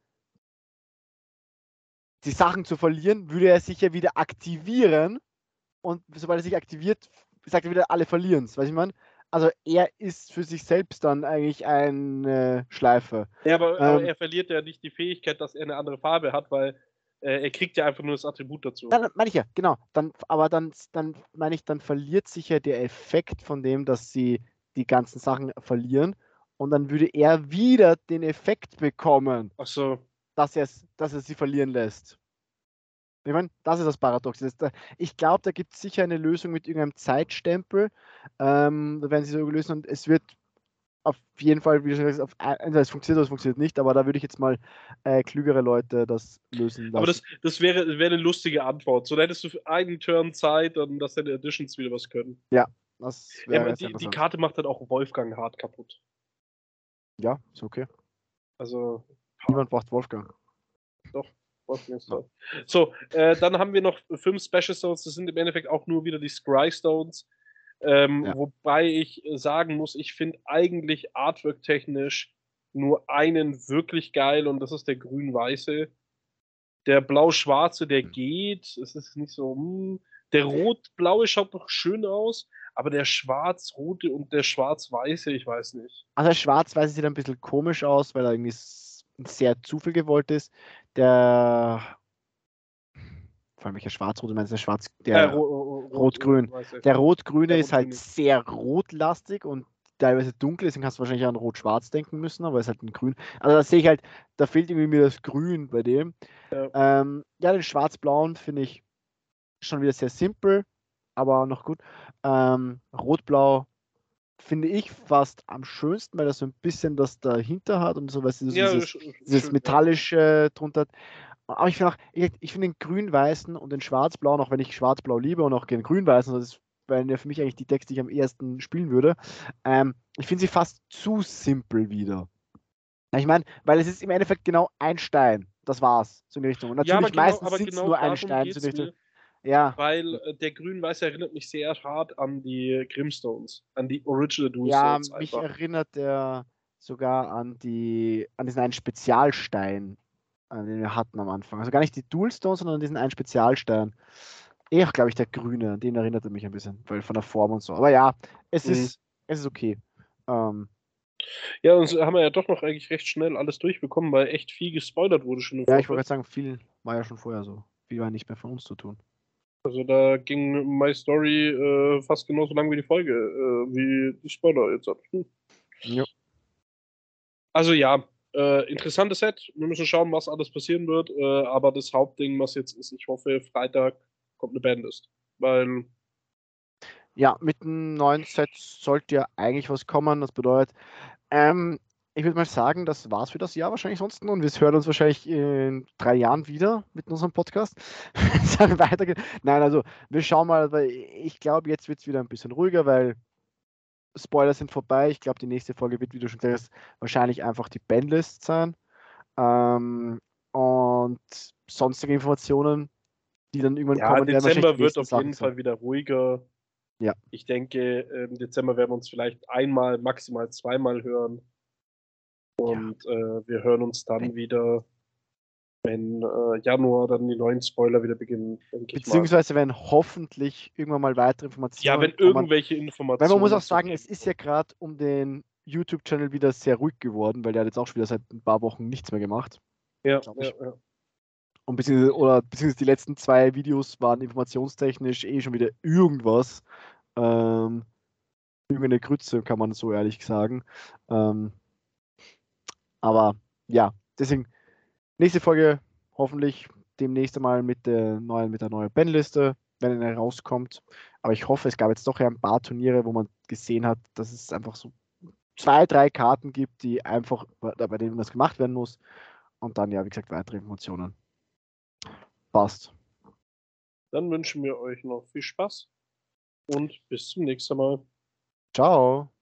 die Sachen zu verlieren, würde er sich ja wieder aktivieren. Und sobald er sich aktiviert, sagt er wieder, alle verlieren es. Weißt du, ich meine? Also er ist für sich selbst dann eigentlich eine Schleife. Ja, aber, ähm, aber er verliert ja nicht die Fähigkeit, dass er eine andere Farbe hat, weil äh, er kriegt ja einfach nur das Attribut dazu. Dann meine ich ja, genau. Dann, aber dann, dann meine ich, dann verliert sich ja der Effekt von dem, dass sie die ganzen Sachen verlieren. Und dann würde er wieder den Effekt bekommen, Ach so. dass, dass er sie verlieren lässt. Ich meine, das ist das Paradox. Ich glaube, da gibt es sicher eine Lösung mit irgendeinem Zeitstempel. Ähm, da werden sie so gelöst und es wird auf jeden Fall, wie du schon gesagt hast, auf, entweder es funktioniert oder es funktioniert nicht, aber da würde ich jetzt mal äh, klügere Leute das lösen lassen. Aber das, das wäre, wäre eine lustige Antwort. So, da hättest du einen Turn Zeit und dass deine Editions wieder was können. Ja, das wäre ja, die, die Karte macht dann auch Wolfgang hart kaputt. Ja, ist okay. Also, niemand braucht Wolfgang. Doch. So, äh, dann haben wir noch fünf Special Stones, das sind im Endeffekt auch nur wieder die Scry Stones, ähm, ja. wobei ich sagen muss, ich finde eigentlich Artwork-technisch nur einen wirklich geil und das ist der grün-weiße. Der blau-schwarze, der geht, es ist nicht so, mh. Der rot-blaue schaut noch schön aus, aber der schwarz-rote und der schwarz-weiße, ich weiß nicht. Also der schwarz-weiße sieht ein bisschen komisch aus, weil er irgendwie sehr zu viel gewollt ist. Der, vor allem welcher Schwarz-Rote, meinst du, der Schwarz, der äh, Rot-Grün. Der Rot-Grüne ist halt sehr rotlastig und teilweise dunkel, deswegen hast du wahrscheinlich an Rot-Schwarz denken müssen, aber es ist halt ein Grün. Also da sehe ich halt, da fehlt irgendwie mir das Grün bei dem. Ja, ähm, ja den Schwarz-Blauen finde ich schon wieder sehr simpel, aber noch gut. Ähm, Rot-Blau finde ich fast am schönsten, weil das so ein bisschen das dahinter hat und so, weißt du, ja, dieses, schön, dieses schön, metallische äh, drunter hat. Aber ich finde auch, ich, ich finde den grün-weißen und den schwarz-blauen, auch wenn ich schwarz-blau liebe und auch den grün-weißen, das wären ja für mich eigentlich die Texte, die ich am ehesten spielen würde, ähm, ich finde sie fast zu simpel wieder. Ich meine, weil es ist im Endeffekt genau ein Stein, das war's, so in die Richtung. Und natürlich ja, genau, meistens sind es genau nur ein Stein, so in die Richtung. Ja. Weil äh, der Grün-Weiß erinnert mich sehr hart an die Grimstones, an die Original Dual Stones. Ja, mich einfach. Erinnert er sogar an, die, an diesen einen Spezialstein, an den wir hatten am Anfang. Also gar nicht die Dual Stones, sondern an diesen einen Spezialstein. Eh, glaube ich, der Grüne, an den erinnert er mich ein bisschen, weil von der Form und so. Aber ja, es, mhm. ist, es ist okay. Ähm, ja, sonst haben wir ja doch noch eigentlich recht schnell alles durchbekommen, weil echt viel gespoilert wurde schon. Im ja, ich wollte gerade sagen, viel war ja schon vorher so. Viel war nicht mehr von uns zu tun. Also da ging My Story äh, fast genauso lang wie die Folge, äh, wie die Spoiler jetzt hat. Hm. Ja. Also ja, äh, interessantes Set. Wir müssen schauen, was alles passieren wird. Äh, aber das Hauptding, was jetzt ist, ich hoffe, Freitag kommt eine Bandlist. Weil ja, mit einem neuen Set sollte ja eigentlich was kommen. Das bedeutet, ähm, ich würde mal sagen, das war's für das Jahr wahrscheinlich sonst und wir hören uns wahrscheinlich in drei Jahren wieder mit unserem Podcast. Dann weitergeht. Nein, also wir schauen mal, weil ich glaube, jetzt wird es wieder ein bisschen ruhiger, weil Spoiler sind vorbei. Ich glaube, die nächste Folge wird, wie du schon gesagt hast, wahrscheinlich einfach die Bandlist sein. Ähm, und sonstige Informationen, die dann irgendwann ja, kommen. Ja, Dezember wird auf jeden Fall wieder ruhiger. Ja. Ich denke, im Dezember werden wir uns vielleicht einmal, maximal zweimal hören. Und ja. äh, wir hören uns dann wieder, wenn äh, Januar dann die neuen Spoiler wieder beginnen. Beziehungsweise wenn hoffentlich irgendwann mal weitere Informationen Ja, wenn kommen. irgendwelche Informationen. Weil man muss auch sagen, es ist ja gerade um den YouTube-Channel wieder sehr ruhig geworden, weil der hat jetzt auch schon wieder seit ein paar Wochen nichts mehr gemacht. Ja, ja, ja. Und beziehungsweise, oder, beziehungsweise die letzten zwei Videos waren informationstechnisch eh schon wieder irgendwas. Ähm, irgendeine Grütze, kann man so ehrlich sagen. Ähm, Aber ja, deswegen nächste Folge hoffentlich demnächst mal mit der neuen mit der neuen Bandliste, wenn er rauskommt. Aber ich hoffe, es gab jetzt doch ja ein paar Turniere, wo man gesehen hat, dass es einfach so zwei, drei Karten gibt, die einfach bei denen das gemacht werden muss. Und dann ja, wie gesagt, weitere Informationen. Passt. Dann wünschen wir euch noch viel Spaß und bis zum nächsten Mal. Ciao.